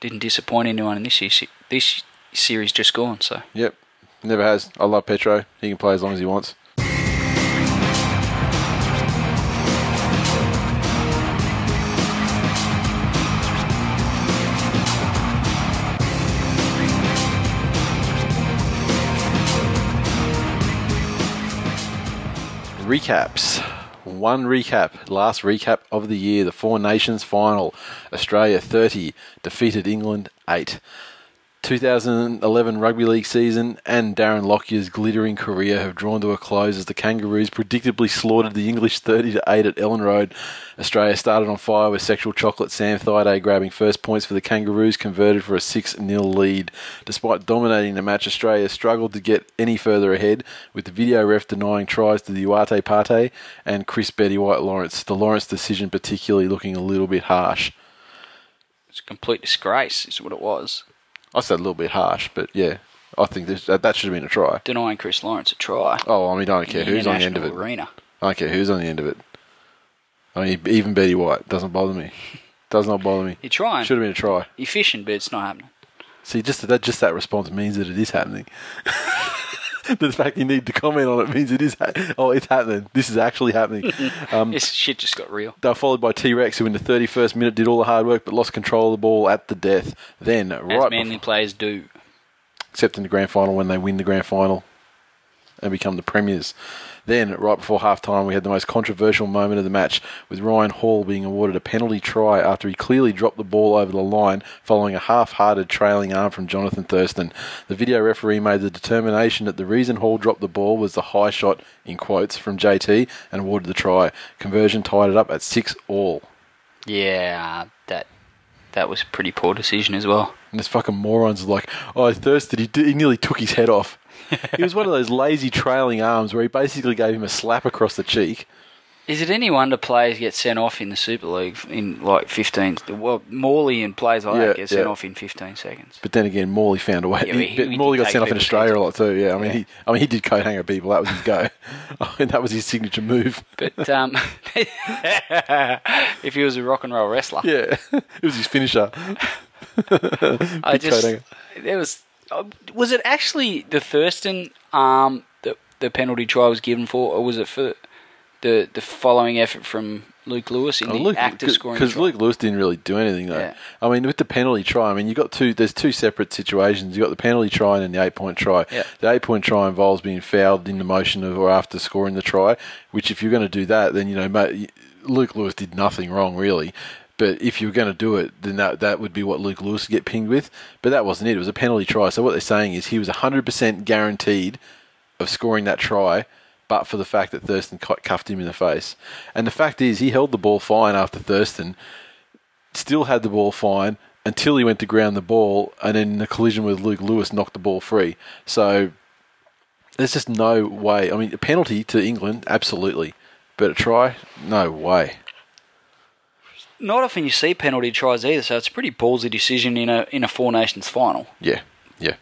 didn't disappoint anyone in this year, this series just gone. So yep, never has. I love Petro. He can play as long as he wants. Recaps. One recap. Last recap of the year. The Four Nations final. Australia thirty. Defeated England eight. two thousand eleven Rugby League season and Darren Lockyer's glittering career have drawn to a close as the Kangaroos predictably slaughtered the English thirty to eight at Ellen Road. Australia started on fire with sexual chocolate Sam Thaiday grabbing first points for the Kangaroos, converted for a six nil lead. Despite dominating the match, Australia struggled to get any further ahead, with the video ref denying tries to the Uate Pate and Chris Bettywhite Lawrence. The Lawrence decision particularly looking a little bit harsh. It's a complete disgrace is what it was. I said a little bit harsh, but yeah, I think this, that, that should have been a try. Denying Chris Lawrence a try. Oh, I mean, I don't care who's on the end of it. Arena. I don't care who's on the end of it. I mean, even Betty White doesn't bother me. Does not bother me. You're trying. Should have been a try. You're fishing, but it's not happening. See, just that just that response means that it is happening. The fact you need to comment on it means it is. Ha- oh, it's happening. This is actually happening. Um, this shit just got real. They were followed by T-Rex, who in the thirty-first minute did all the hard work but lost control of the ball at the death. Then, As right Manly before, players do. Except in the grand final when they win the grand final and become the premiers. Then, right before half-time, we had the most controversial moment of the match, with Ryan Hall being awarded a penalty try after he clearly dropped the ball over the line following a half-hearted trailing arm from Jonathan Thurston. The video referee made the determination that the reason Hall dropped the ball was the high shot, in quotes, from J T and awarded the try. Conversion tied it up at six all. Yeah, that... That was a pretty poor decision as well. And this fucking moron's like, oh, Thurston, he, d- he nearly took his head off. It was one of those lazy trailing arms where he basically gave him a slap across the cheek. Is it any wonder players get sent off in the Super League in like fifteen? Well, Morley and players like yeah, that get sent yeah. off in fifteen seconds. But then again, Morley found a way. Yeah, he, he, he Morley got sent off in Australia a lot too. Yeah, I mean, yeah. he, I mean, he did coat hanger people. That was his go. I mean, that was his signature move. But um, if he was a rock and roll wrestler, yeah, it was his finisher. I just there was was it actually the Thurston um the the penalty try was given for, or was it for? The the following effort from Luke Lewis in oh, the Luke, act of scoring. Because Luke Lewis didn't really do anything, though. Yeah. I mean, with the penalty try, I mean, you got two, there's two separate situations. You've got the penalty try and then the eight-point try. Yeah. The eight-point try involves being fouled in the motion of or after scoring the try, which if you're going to do that, then, you know, mate, Luke Lewis did nothing wrong, really. But if you were going to do it, then that, that would be what Luke Lewis would get pinged with. But that wasn't it. It was a penalty try. So what they're saying is he was one hundred percent guaranteed of scoring that try, but for the fact that Thurston cuffed him in the face. And the fact is, he held the ball fine after Thurston, still had the ball fine until he went to ground the ball, and then in a collision with Luke Lewis knocked the ball free. So there's just no way. I mean, a penalty to England, absolutely. But a try, no way. Not often you see penalty tries either, so it's a pretty ballsy decision in a in a Four Nations final. Yeah, yeah.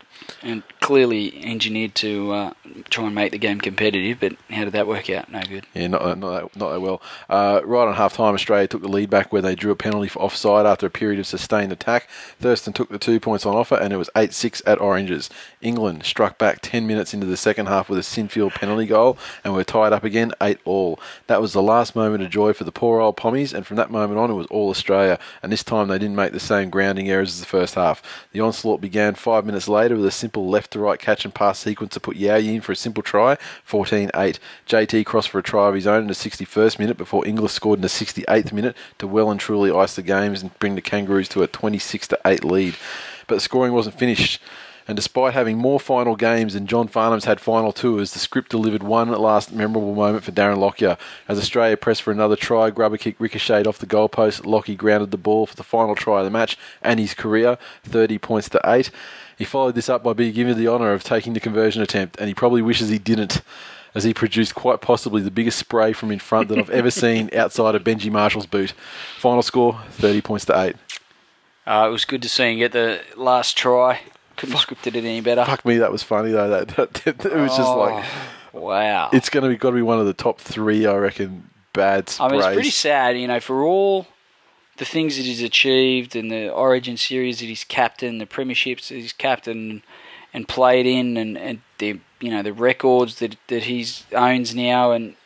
And clearly engineered to uh, try and make the game competitive, but how did that work out? No good. Yeah, not not that, not that well. Uh, right on half-time, Australia took the lead back where they drew a penalty for offside after a period of sustained attack. Thurston took the two points on offer, and it was eight six at Oranges. England struck back ten minutes into the second half with a Sinfield penalty goal, and were tied up again, eight all. That was the last moment of joy for the poor old Pommies, and from that moment on, it was all Australia, and this time they didn't make the same grounding errors as the first half. The onslaught began five minutes later with a simple left-to-right catch-and-pass sequence to put Yao Yin for a simple try, fourteen eight. J T crossed for a try of his own in the sixty-first minute before Inglis scored in the sixty-eighth minute to well and truly ice the games and bring the Kangaroos to a twenty-six to eight lead. But the scoring wasn't finished, and despite having more final games than John Farnham's had final tours, the script delivered one last memorable moment for Darren Lockyer. As Australia pressed for another try, grubber kick ricocheted off the goalpost, Lockyer grounded the ball for the final try of the match and his career, thirty points to eight. He followed this up by being given the honour of taking the conversion attempt, and he probably wishes he didn't, as he produced quite possibly the biggest spray from in front that I've ever seen outside of Benji Marshall's boot. Final score, thirty points to eight. Uh, it was good to see him get the last try. Couldn't have scripted it any better. Fuck me, that was funny, though. That, that, that It was oh, just like... Wow. It's going to be got to be one of the top three, I reckon, bad sprays. I mean, it's pretty sad, you know, for all the things that he's achieved and the Origin series that he's captained, the premierships that he's captained and played in, and, and the you know the records that that he owns now, and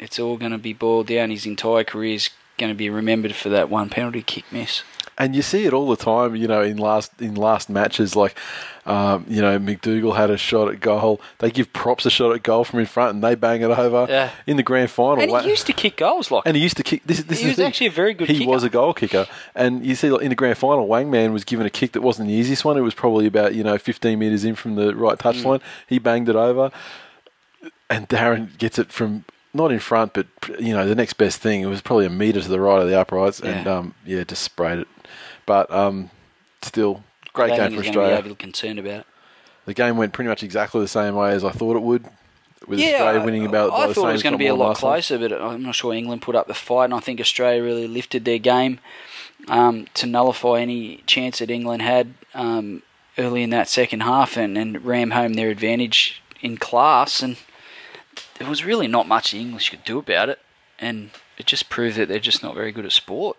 it's all going to be boiled down. His entire career is going to be remembered for that one penalty kick miss. And you see it all the time, you know, in last in last matches, like, um, you know, McDougall had a shot at goal. They give Props a shot at goal from in front, and they bang it over yeah. in the grand final. And he used to kick goals, like. And he used to kick. This, this he is was actually a very good he kicker. He was a goal kicker. And you see, like, in the grand final, Wangman was given a kick that wasn't the easiest one. It was probably about, you know, fifteen metres in from the right touchline. Mm. He banged it over. And Darren gets it from... not in front, but, you know, the next best thing. It was probably a metre to the right of the uprights yeah. and, um, yeah, just sprayed it. But um, still, great game for Australia. I don't think he's going to be overly concerned about it. The game went pretty much exactly the same way as I thought it would, with yeah, Australia winning about I, I the same. I thought it was going to be a lot closer, but I'm not sure England put up the fight, and I think Australia really lifted their game um, to nullify any chance that England had um, early in that second half and, and ram home their advantage in class, and... there was really not much the English could do about it, and it just proved that they're just not very good at sport.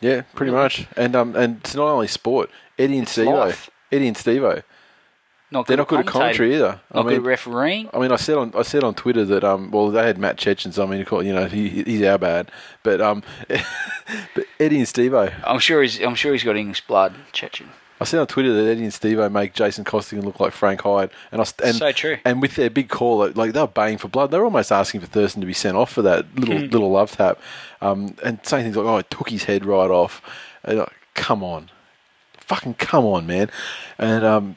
Yeah, pretty really. much. And um, and it's not only sport. Eddie and Stevo. Eddie and Stevo. Not they're not good at commentary either. Not I mean, good at refereeing. I mean, I said on I said on Twitter that um, well, they had Matt Chechens. I mean, you know, he, he's our bad, but um, but Eddie and Stevo. I'm sure he's I'm sure he's got English blood, Chechen. I said on Twitter that Eddie and Stevo make Jason Costigan look like Frank Hyde, and I and, so true. And with their big call, like they were baying for blood. They were almost asking for Thurston to be sent off for that little little love tap, um, and saying things like, "Oh, it took his head right off." And like, come on, fucking come on, man! And um,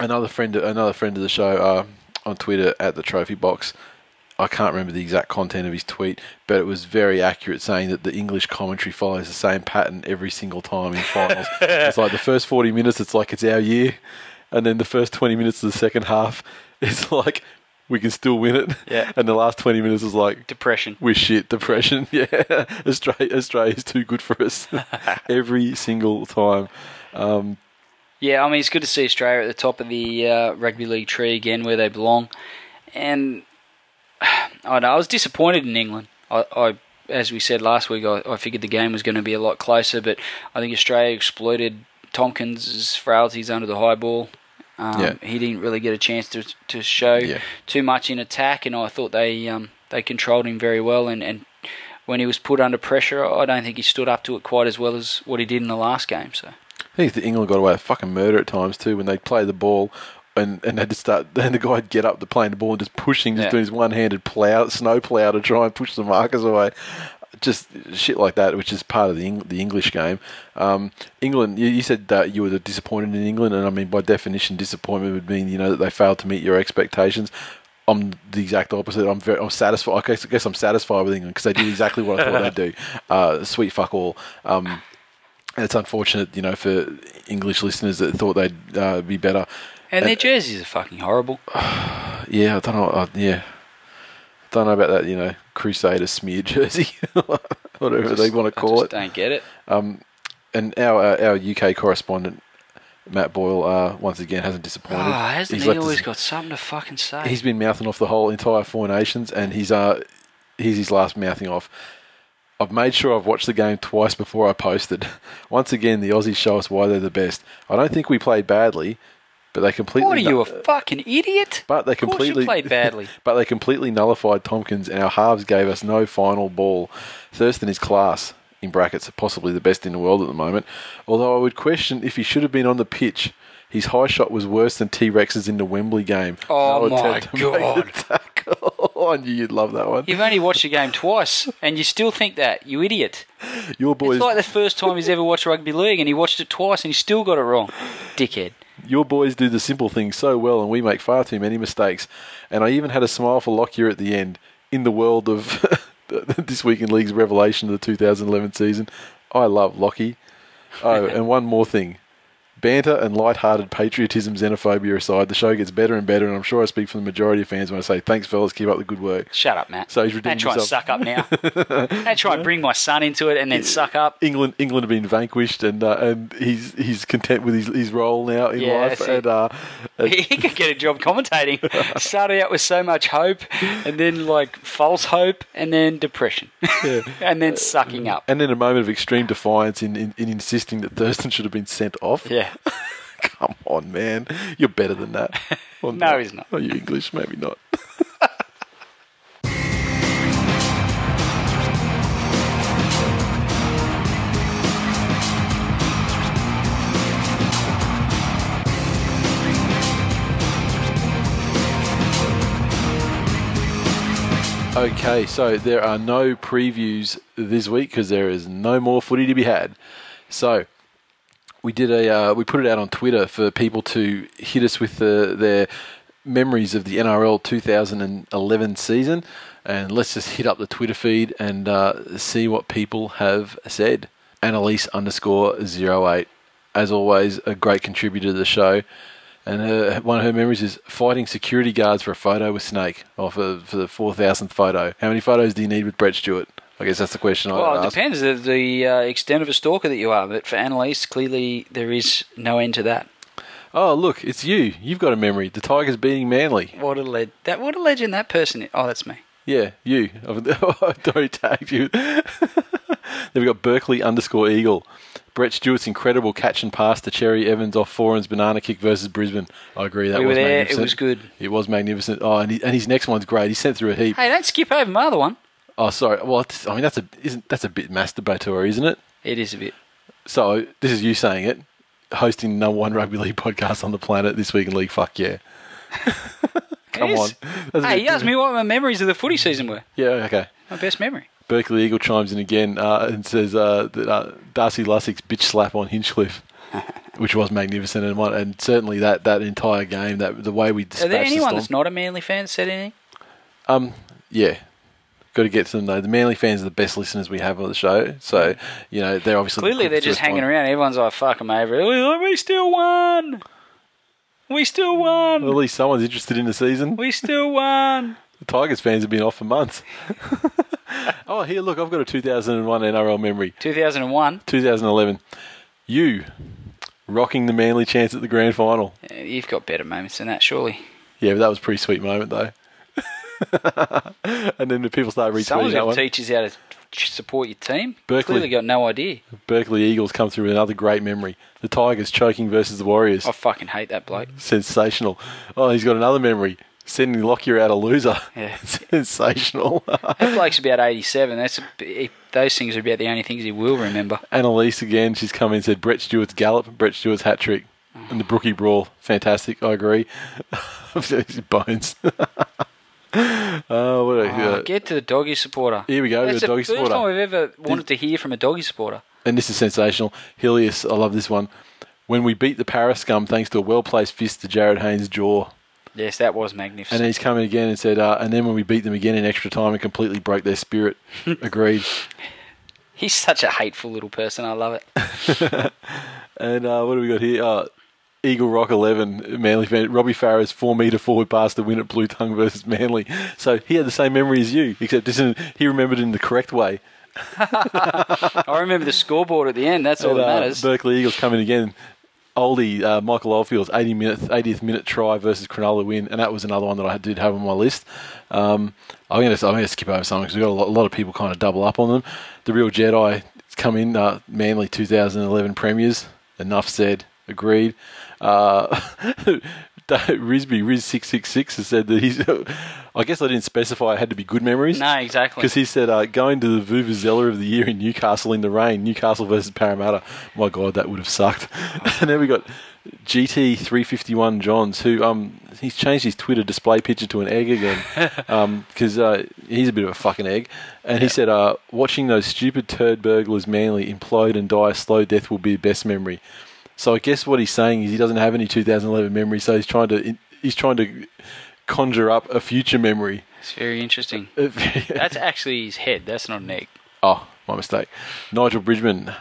another friend, another friend of the show uh, on Twitter at the Trophy Box. I can't remember the exact content of his tweet, but it was very accurate, saying that the English commentary follows the same pattern every single time in finals. It's like the first forty minutes, it's like it's our year, and then the first twenty minutes of the second half, it's like we can still win it. Yeah. And the last twenty minutes is like... depression. We're shit. Depression. Yeah. Australia, Australia's too good for us. Every single time. Um, yeah, I mean, it's good to see Australia at the top of the uh, rugby league tree again, where they belong. And... I know, I was disappointed in England. I, I as we said last week, I, I figured the game was going to be a lot closer, but I think Australia exploited Tompkins' frailties under the high ball. Um, yeah. He didn't really get a chance to to show yeah. too much in attack, and I thought they um, they controlled him very well. And, and when he was put under pressure, I don't think he stood up to it quite as well as what he did in the last game. So I think that England got away with fucking murder at times too when they play the ball. And and they'd start. Then the guy'd get up to playing the ball and just pushing, just yeah. doing his one-handed plow, snow plow to try and push the markers away, just shit like that, which is part of the Eng- the English game. Um, England, you, you said that you were disappointed in England, and I mean by definition, disappointment would mean, you know, that they failed to meet your expectations. I'm the exact opposite. I'm very, I'm satisfied. I guess I'm satisfied with England because they did exactly what I thought they'd do. Uh, sweet fuck all. Um, and it's unfortunate, you know, for English listeners that thought they'd uh, be better. And their jerseys are fucking horrible. Yeah, I don't know. I, yeah, don't know about that. You know, Crusader smear jersey, whatever just, they want to call I just it. Don't get it. Um, and our our U K correspondent Matt Boyle uh, once again hasn't disappointed. Oh, hasn't he's he always his, got something to fucking say? He's been mouthing off the whole entire Four Nations, and he's uh he's his last mouthing off. I've made sure I've watched the game twice before I posted. Once again, the Aussies show us why they're the best. I don't think we played badly. But they completely what are you, a fucking idiot? But they completely of course you played badly. But they completely nullified Tompkins, and our halves gave us no final ball. Thurston is class, in brackets, possibly the best in the world at the moment. Although I would question if he should have been on the pitch. His high shot was worse than T-Rex's in the Wembley game. Oh, no my God. I knew you'd love that one. You've only watched the game twice, and you still think that, you idiot. Your boys... It's like the first time he's ever watched rugby league, and he watched it twice, and he still got it wrong. Dickhead. Your boys do the simple things so well, and we make far too many mistakes. And I even had a smile for Lockyer at the end. In the world of This Week in League's revelation of the two thousand eleven season, I love Lockie. Oh, and one more thing. Banter and light-hearted patriotism, xenophobia aside, the show gets better and better, and I'm sure I speak for the majority of fans when I say, thanks, fellas, keep up the good work. Shut up, Matt. So he's redeemed himself. Now try and suck up now. Now try and bring my son into it and then suck up. England England have been vanquished, and uh, and he's he's content with his, his role now in yeah, life. And, uh, and he could get a job commentating. Started out with so much hope, and then like false hope, and then depression. Yeah. And then sucking up. And then a moment of extreme defiance in, in, in insisting that Thurston should have been sent off. Yeah. Come on, man. You're better than that. Well, no, no, he's not. Are you English? Maybe not. Okay, so there are no previews this week because there is no more footy to be had. So we did a uh, we put it out on Twitter for people to hit us with the, their memories of the N R L two thousand eleven season, and let's just hit up the Twitter feed and uh, see what people have said. Annalise underscore zero eight, as always, a great contributor to the show. And her, one of her memories is fighting security guards for a photo with Snake, or for, for the four thousandth photo. How many photos do you need with Brett Stewart? I guess that's the question I well, it ask. Depends on the uh, extent of a stalker that you are. But for Annalise, clearly there is no end to that. Oh, look, it's you. You've got a memory. The Tigers beating Manly. What a, le- that, what a legend that person is. Oh, that's me. Yeah, you. I've already tagged you. Then we've got Berkeley underscore Eagle. Brett Stewart's incredible catch and pass to Cherry Evans off Foran's banana kick versus Brisbane. I agree, that we were was there, magnificent. It was good. It was magnificent. Oh, and, he, and his next one's great. He sent through a heap. Hey, don't skip over my other one. Oh, sorry. Well, I mean, that's a isn't that's a bit masturbatory, isn't it? It is a bit. So, this is you saying it. Hosting the number one rugby league podcast on the planet, This Week in League, fuck yeah. Come on. That's hey, he asked me what my memories of the footy season were. Yeah, okay. My best memory. Berkeley Eagle chimes in again uh, and says uh, that uh, Darcy Lussick's bitch slap on Hinchcliffe, which was magnificent, and, one, and certainly that, that entire game, that the way we dispatched. Are there anyone the that's not a Manly fan said anything? Um, yeah, got to get to them though. The Manly fans are the best listeners we have on the show, so you know they're obviously clearly the they're just hanging time. Around. Everyone's like, "Fuck them over. We still won. We still won." Well, at least someone's interested in the season. We still won. The Tigers fans have been off for months. Oh, here, look, I've got a two thousand one N R L memory. two thousand one? twenty eleven. You, rocking the Manly chance at the grand final. Yeah, you've got better moments than that, surely. Yeah, but that was a pretty sweet moment, though. And then the people start retweeting Someone's that one. Someone's going to teach us how to support your team. Berkeley, clearly got no idea. Berkeley Eagles come through with another great memory. The Tigers choking versus the Warriors. I fucking hate that bloke. Sensational. Oh, he's got another memory. Sending Lockyer out a loser. Yeah. Sensational. That bloke's about eighty-seven. That's a, Those things are about the only things he will remember. Annalise again, she's come in and said, Brett Stewart's Gallop, Brett Stewart's hat trick, oh. and the Brookie Brawl. Fantastic, I agree. Bones. uh, what a, oh, uh, get to the doggy supporter. Here we go, That's the doggy supporter. That's the first time we've ever wanted this, to hear from a doggy supporter. And this is sensational. Helius, I love this one. When we beat the Paris scum thanks to a well-placed fist to Jared Haynes' jaw. Yes, that was magnificent. And he's come in again and said, uh, and then when we beat them again in extra time, it completely broke their spirit. Agreed. He's such a hateful little person. I love it. And uh, what do we got here? Uh, Eagle Rock eleven, Manly fan. Robbie Farah's four-metre forward pass to win at Blue Tongue versus Manly. So he had the same memory as you, except this is, he remembered it in the correct way. I remember the scoreboard at the end. That's all and, that matters. Uh, Berkeley Eagles come in again. Oldie, uh, Michael Oldfield's eightieth minute try versus Cronulla win, and that was another one that I did have on my list. Um, I'm going to I'm gonna skip over some because we've got a lot, a lot of people kind of double up on them. The Real Jedi come in, uh, Manly two thousand eleven premiers, enough said, agreed. Uh, Risby, Riz six six six, has said that he's... I guess I didn't specify it had to be good memories. No, exactly. Because he said, uh, going to the Vuvuzela of the year in Newcastle in the rain, Newcastle versus Parramatta. My God, that would have sucked. Oh. And then we got G T three fifty-one Johns, who um he's changed his Twitter display picture to an egg again because um, uh, he's a bit of a fucking egg. And yeah. he said, uh, watching those stupid turd burglars Manly implode and die a slow death will be the best memory. So I guess what he's saying is he doesn't have any two thousand eleven memory, so he's trying to he's trying to conjure up a future memory. It's very interesting. That's actually his head. That's not an egg. Oh, my mistake. Nigel Bridgman,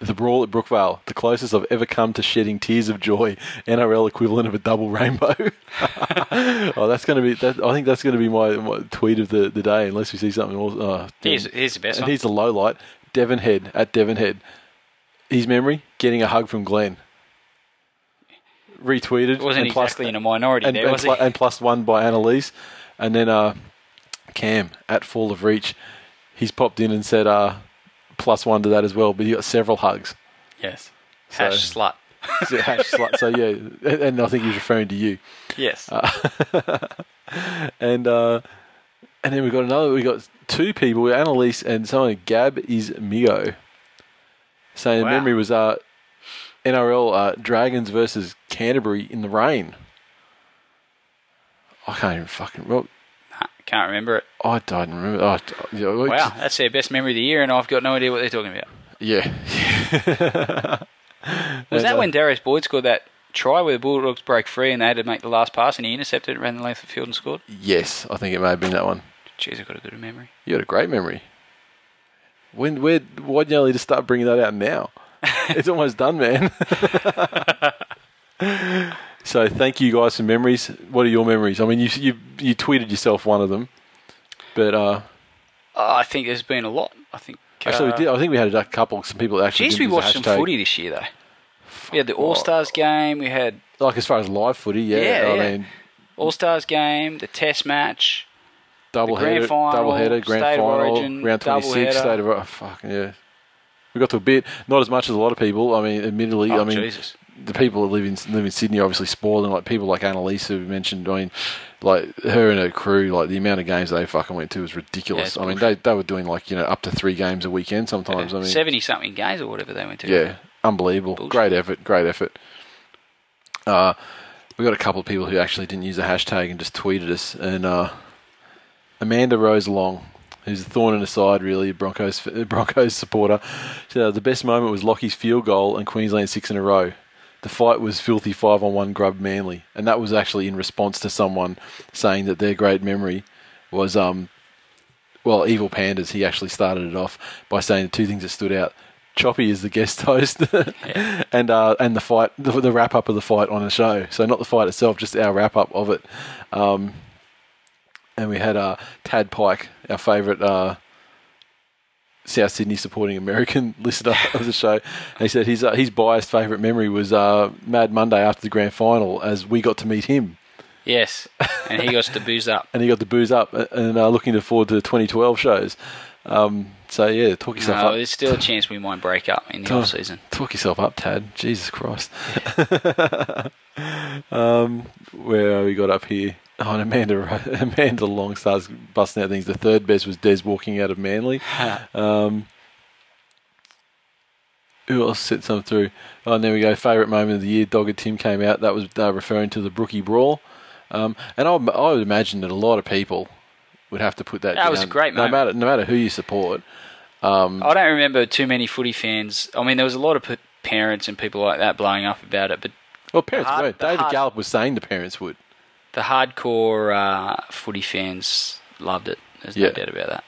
the brawl at Brookvale, the closest I've ever come to shedding tears of joy. N R L equivalent of a double rainbow. oh, that's going to be. That, I think that's going to be my, my tweet of the, the day, unless we see something. Else. Oh, here's, here's the best and one. And here's the low light. Devon Head at Devon Head. His memory, getting a hug from Glenn. Retweeted. It wasn't exactly plus, in a minority and, there, and was pl- he? And plus one by Annalise. And then uh, Cam, at Fall of Reach, he's popped in and said uh, plus one to that as well, but he got several hugs. Yes. So, hash slut. So, hash slut. So, yeah. And, and I think he was referring to you. Yes. Uh, and... Uh, and then we got another... We got two people, Annalise and someone, Gab is Mio. So the wow. memory was uh, N R L uh, Dragons versus Canterbury in the rain. I can't even fucking... Well, nah, can't remember it. I don't remember. I, yeah, wow, that's their best memory of the year, and I've got no idea what they're talking about. Yeah. Was that when Darius Boyd scored that try where the Bulldogs broke free and they had to make the last pass and he intercepted it, ran the length of the field and scored? Yes, I think it may have been that one. Jeez, I've got a good memory. You got a great memory. When, where, why'd you only just start bringing that out now? It's almost done, man. So thank you guys for memories. What are your memories? I mean, you you you tweeted yourself one of them, but uh, I think there's been a lot. I think actually uh, we did. I think we had a couple. Some people actually. Geez, we watched some footy this year though. Fuck, we had the All Stars game. We had like as far as live footy, yeah. yeah, yeah. I mean, All Stars game, the Test match, double header, double header, grand final, origin, round twenty-six, state of oh, fucking yeah. We got to a bit, not as much as a lot of people. I mean, admittedly, oh, I mean, Jesus. The people that live in live in Sydney are obviously spoiled, and like people like Annalisa who mentioned, I mean, like her and her crew, like the amount of games they fucking went to was ridiculous. Yeah, I mean, they they were doing like you know up to three games a weekend sometimes. Yeah. I mean, seventy something games or whatever they went to. Yeah, unbelievable. Bullshit. Great effort, great effort. Uh, we got a couple of people who actually didn't use the hashtag and just tweeted us, and uh, Amanda Rose Long. Who's a thorn in the side, really, a Broncos, Broncos supporter. So the best moment was Lockie's field goal and Queensland six in a row. The fight was filthy five on one grub Manly. And that was actually in response to someone saying that their great memory was, um, well, Evil Pandas. He actually started it off by saying the two things that stood out. Choppy is the guest host yeah. and uh, and the fight, the, the wrap-up of the fight on the show. So not the fight itself, just our wrap-up of it. Um And we had uh, Tad Pike, our favourite uh, South Sydney supporting American listener of the show. And he said his uh, his biased favourite memory was uh, Mad Monday after the grand final, as we got to meet him. Yes, and he got to booze up. and he got to booze up, and uh, looking forward to the twenty twelve shows. Um, so yeah, talk yourself no, up. There's still a chance we might break up in the talk, off season. Talk yourself up, Tad. Jesus Christ. Yeah. um, where are we got up here? Oh, and Amanda, Amanda Long starts busting out things. The third best was Des walking out of Manly. Um, who else sent some through? Oh, and there we go. Favourite moment of the year, Dogged Tim came out. That was uh, referring to the Brookie Brawl. Um, and I would, I would imagine that a lot of people would have to put that, that down. That was a great moment. No matter, no matter who you support. Um, I don't remember too many footy fans. I mean, there was a lot of parents and people like that blowing up about it. But well, parents hard, were. David hard. Gallop was saying the parents would. The hardcore uh, footy fans loved it. There's no yeah. doubt about that.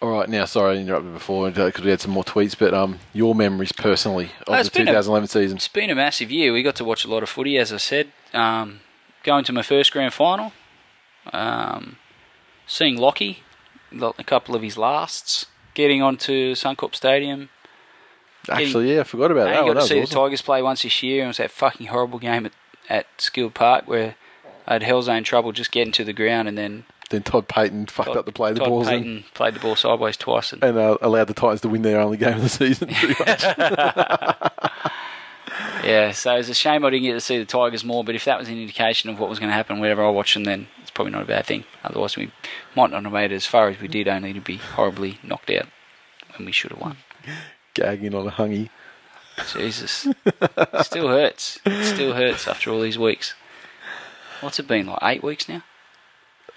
All right, now, sorry I interrupted before because we had some more tweets, but um, your memories personally of oh, the twenty eleven a, season. It's been a massive year. We got to watch a lot of footy, as I said. Um, going to my first grand final, um, seeing Lockie, a couple of his lasts, getting onto Suncorp Stadium. Actually, getting, yeah, I forgot about that. You got that to see awesome. the Tigers play once this year, and it was that fucking horrible game at, at Skilled Park where... I had hell's own trouble just getting to the ground, and then then Todd Payton fucked Todd, up the play. The Todd balls Payton in. played the ball sideways twice, and, and uh, allowed the Titans to win their only game of the season. Pretty much. Yeah, so it's a shame I didn't get to see the Tigers more. But if that was an indication of what was going to happen, whenever I watch them, then it's probably not a bad thing. Otherwise, we might not have made it as far as we did, only to be horribly knocked out when we should have won. Gagging on a hungy. Jesus, it still hurts. It still hurts after all these weeks. What's it been, like eight weeks now?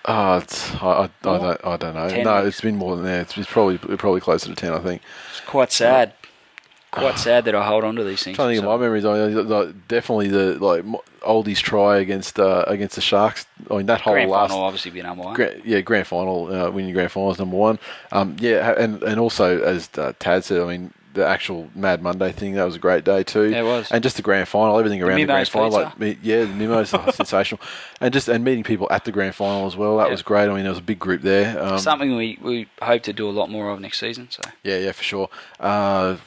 Uh, it's, I, I, I, don't, I don't know. Ten no, weeks. It's been more than that. It's, it's probably probably closer to ten, I think. It's quite sad. Yeah. Quite sad that I hold on to these things. I'm trying to think of my memories. I mean, like, definitely the like oldies try against uh, against the Sharks. I mean, that whole grand last... Grand final, obviously, be number one. Grand, yeah, grand final, uh, winning grand final is number one. Um, yeah, and, and also, as uh, Tad said, I mean, the actual Mad Monday thing, that was a great day too. Yeah, it was. And just the grand final, everything around the, the grand final. Pizza. Like, yeah, the Mimo's sensational. And just and meeting people at the grand final as well, that yeah. was great. I mean, there was a big group there. Um, Something we, we hope to do a lot more of next season. So Yeah, yeah, for sure. Uh,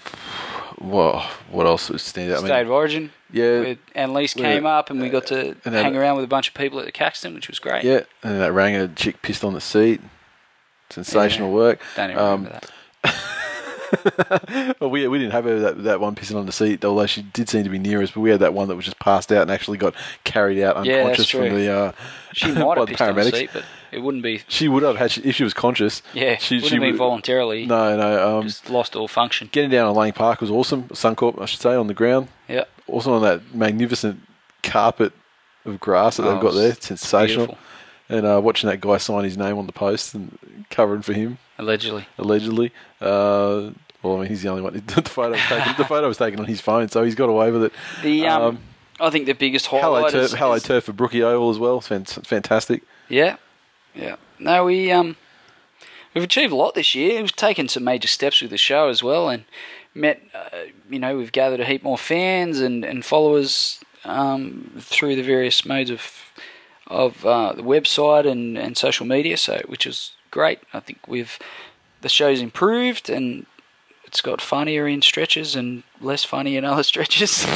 well, what else would stand out? State I mean, of Origin. Yeah. Annalise came uh, up and we got to hang around with a bunch of people at the Caxton, which was great. Yeah, and that Ranger chick pissed on the seat. Sensational yeah. work. Don't even um, remember that. Well, we we didn't have her that, that one pissing on the seat, although she did seem to be near us. But we had that one that was just passed out and actually got carried out unconscious yeah, that's true. from the uh, she might have pissed on the seat, but it wouldn't be. She would have had she, if she was conscious. Yeah, she wouldn't she be would, voluntarily. No, no, um, just lost all function. Getting down on Lang Park was awesome. Suncorp, I should say, on the ground. Yeah, awesome on that magnificent carpet of grass that oh, they've got there. It's sensational. Beautiful. and uh, watching that guy sign his name on the post and covering for him. Allegedly. Allegedly. Uh, well, I mean, he's the only one. The photo was taken, the photo was taken on his phone, so he's got away with it. The um, um, I think the biggest highlight is... Hello Turf for Brookie Oval as well. It's fantastic. Yeah. Yeah. No, we... Um, We've achieved a lot this year. We've taken some major steps with the show as well, and met, uh, you know, we've gathered a heap more fans and, and followers um, through the various modes of of uh, the website and, and social media, so which is great. I think we've the show's improved, and it's got funnier in stretches and less funny in other stretches.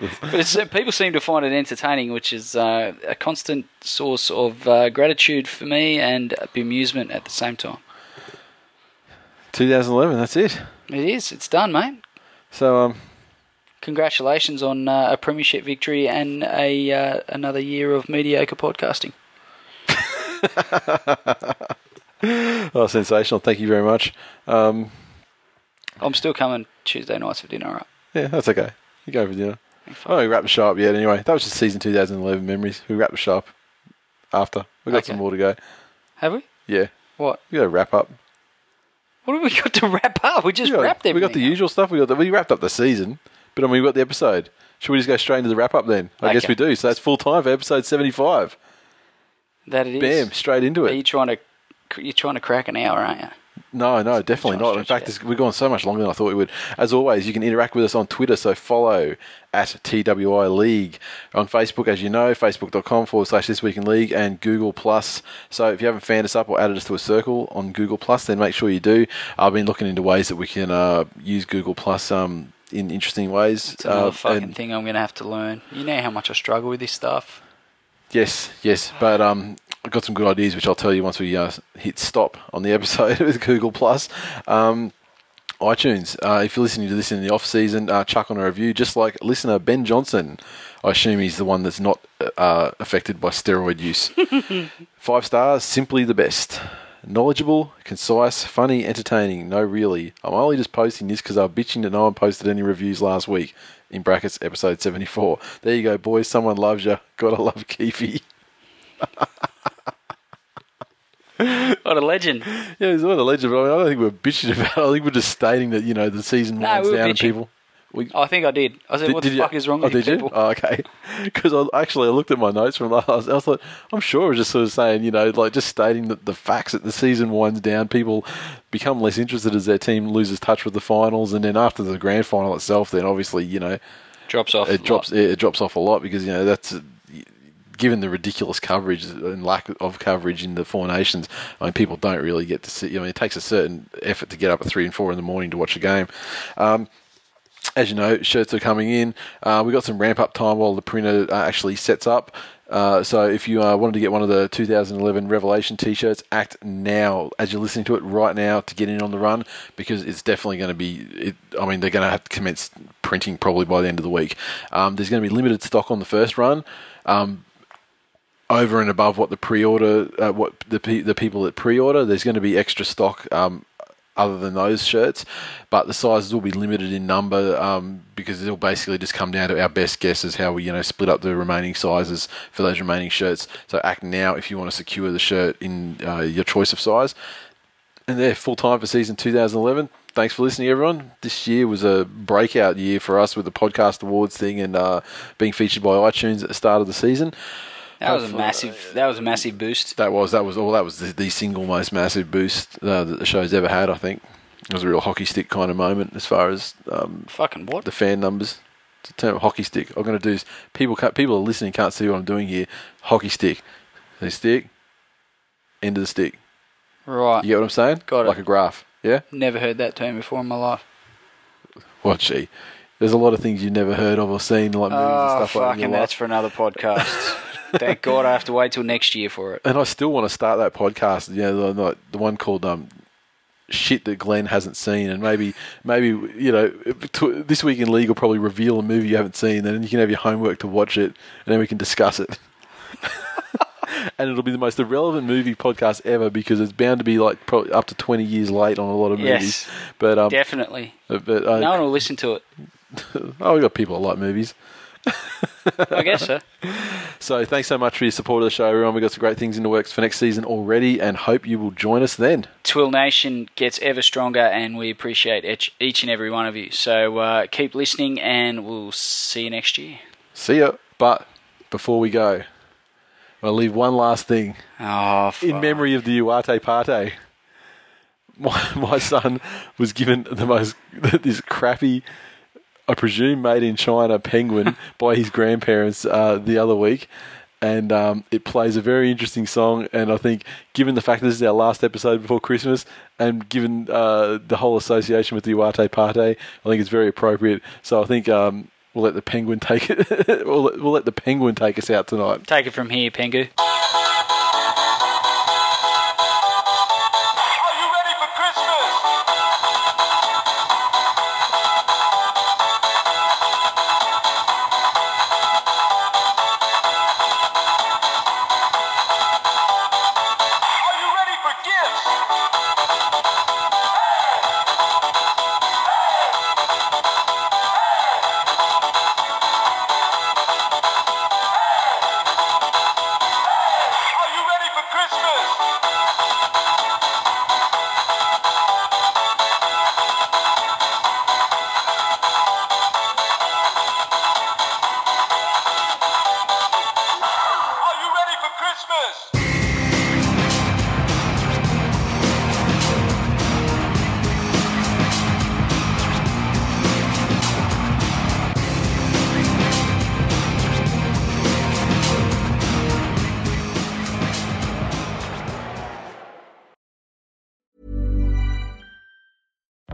But it's, people seem to find it entertaining, which is uh, a constant source of uh, gratitude for me and bemusement at the same time. twenty eleven, that's it. It is. It's done, mate. So, um, congratulations on uh, a premiership victory and a uh, another year of mediocre podcasting. Oh, sensational! Thank you very much. Um, I'm still coming Tuesday nights for dinner, all right? Yeah, that's okay. You go for dinner. Oh, we wrapped the show up yet anyway. That was just season twenty eleven memories. We wrapped the show up after. We've got okay. some more to go. Have we? Yeah. What? We've got to wrap up. What have we got to wrap up? We just we got, wrapped everything. We got the up. usual stuff. We got the, we wrapped up the season, but I mean, we got the episode. Should we just go straight into the wrap up then? I okay. guess we do. So that's full time for episode seventy-five. That it is. Bam, straight into it. Are you trying to, you're trying to crack an hour, aren't you? No, no, definitely not. In fact, we've gone so much longer than I thought we would. As always, you can interact with us on Twitter, so follow at T W I League. On Facebook, as you know, facebook.com forward slash This Week in League and Google Plus. So if you haven't fanned us up or added us to a circle on Google Plus, then make sure you do. I've been looking into ways that we can uh, use Google Plus um, in interesting ways. It's another uh, fucking thing I'm going to have to learn. You know how much I struggle with this stuff. Yes, yes, but... Um, I've got some good ideas, which I'll tell you once we uh, hit stop on the episode with Google Plus. Um, iTunes, uh, if you're listening to this in the off-season, uh, chuck on a review, just like listener Ben Johnson. I assume he's the one that's not uh, affected by steroid use. Five stars, simply the best. Knowledgeable, concise, funny, entertaining. No, really. I'm only just posting this because I'm bitching that no one posted any reviews last week. In brackets, episode seventy-four. There you go, boys. Someone loves you. Gotta love Keefy. What a legend. Yeah, he's what a legend, but I, mean, I don't think we're bitching about it. I think we're just stating that, you know, the season winds no, we down and people... We, I think I did. I said, did, what did the you, fuck is wrong oh, with did you people? Oh, okay. Because I, actually I looked at my notes from last... I thought, I'm sure I was just sort of saying, you know, like just stating that the facts that the season winds down, people become less interested as their team loses touch with the finals, and then after the grand final itself, then obviously, you know... Drops off It drops. It, it drops off a lot because, you know, that's... Given the ridiculous coverage and lack of coverage in the Four Nations, I mean, people don't really get to see. I mean, it takes a certain effort to get up at three and four in the morning to watch a game. Um, as you know, shirts are coming in. Uh, we got some ramp up time while the printer uh, actually sets up. Uh, so if you uh, wanted to get one of the twenty eleven Revelation t-shirts, act now as you're listening to it right now to get in on the run, because it's definitely going to be it, I mean they're going to have to commence printing probably by the end of the week. Um, there's going to be limited stock on the first run, um, over and above what the pre-order, uh, what the pe- the people that pre-order, there's going to be extra stock um, other than those shirts, but the sizes will be limited in number um, because it'll basically just come down to our best guesses how we you know split up the remaining sizes for those remaining shirts. So act now if you want to secure the shirt in uh, your choice of size. And they're full time for season twenty eleven. Thanks for listening, everyone. This year was a breakout year for us with the podcast awards thing and uh, being featured by iTunes at the start of the season. That Hopefully. was a massive. That was a massive boost. That was. That was all. That was the, the single most massive boost uh, that the show's ever had. I think it was a real hockey stick kind of moment as far as um, fucking what the fan numbers. It's a term, hockey stick. I'm going to do is people. Can't, people are listening. Can't see what I'm doing here. Hockey stick. They stick. End of the stick. Right. You get what I'm saying? Got it. Like a graph. Yeah. Never heard that term before in my life. What she? There's a lot of things you've never heard of or seen, like movies oh, and stuff like that. Fucking, that's for another podcast. Thank God I have to wait till next year for it. And I still want to start that podcast, you know, the, the one called um, Shit That Glenn Hasn't Seen. And maybe, maybe you know, to, This Week in League will probably reveal a movie you haven't seen, and you can have your homework to watch it, and then we can discuss it. And it'll be the most irrelevant movie podcast ever because it's bound to be like probably up to twenty years late on a lot of yes, movies. But um, definitely. But, uh, no one will listen to it. Oh, we've got people that like movies. I guess so. So thanks so much for your support of the show, everyone. We've got some great things in the works for next season already, and hope you will join us then. Twill Nation gets ever stronger, and we appreciate each and every one of you. So uh, keep listening, and we'll see you next year. See ya. But before we go, I'll leave one last thing. Oh, fuck. In memory of the Uate Pate. My, my son was given the most this crappy, I presume made in China, penguin by his grandparents uh, the other week, and um, it plays a very interesting song. And I think, given the fact that this is our last episode before Christmas, and given uh, the whole association with the Uate Pate, I think it's very appropriate. So I think um, we'll let the penguin take it. we'll, let, we'll let the penguin take us out tonight. Take it from here, Pengu.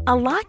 A lot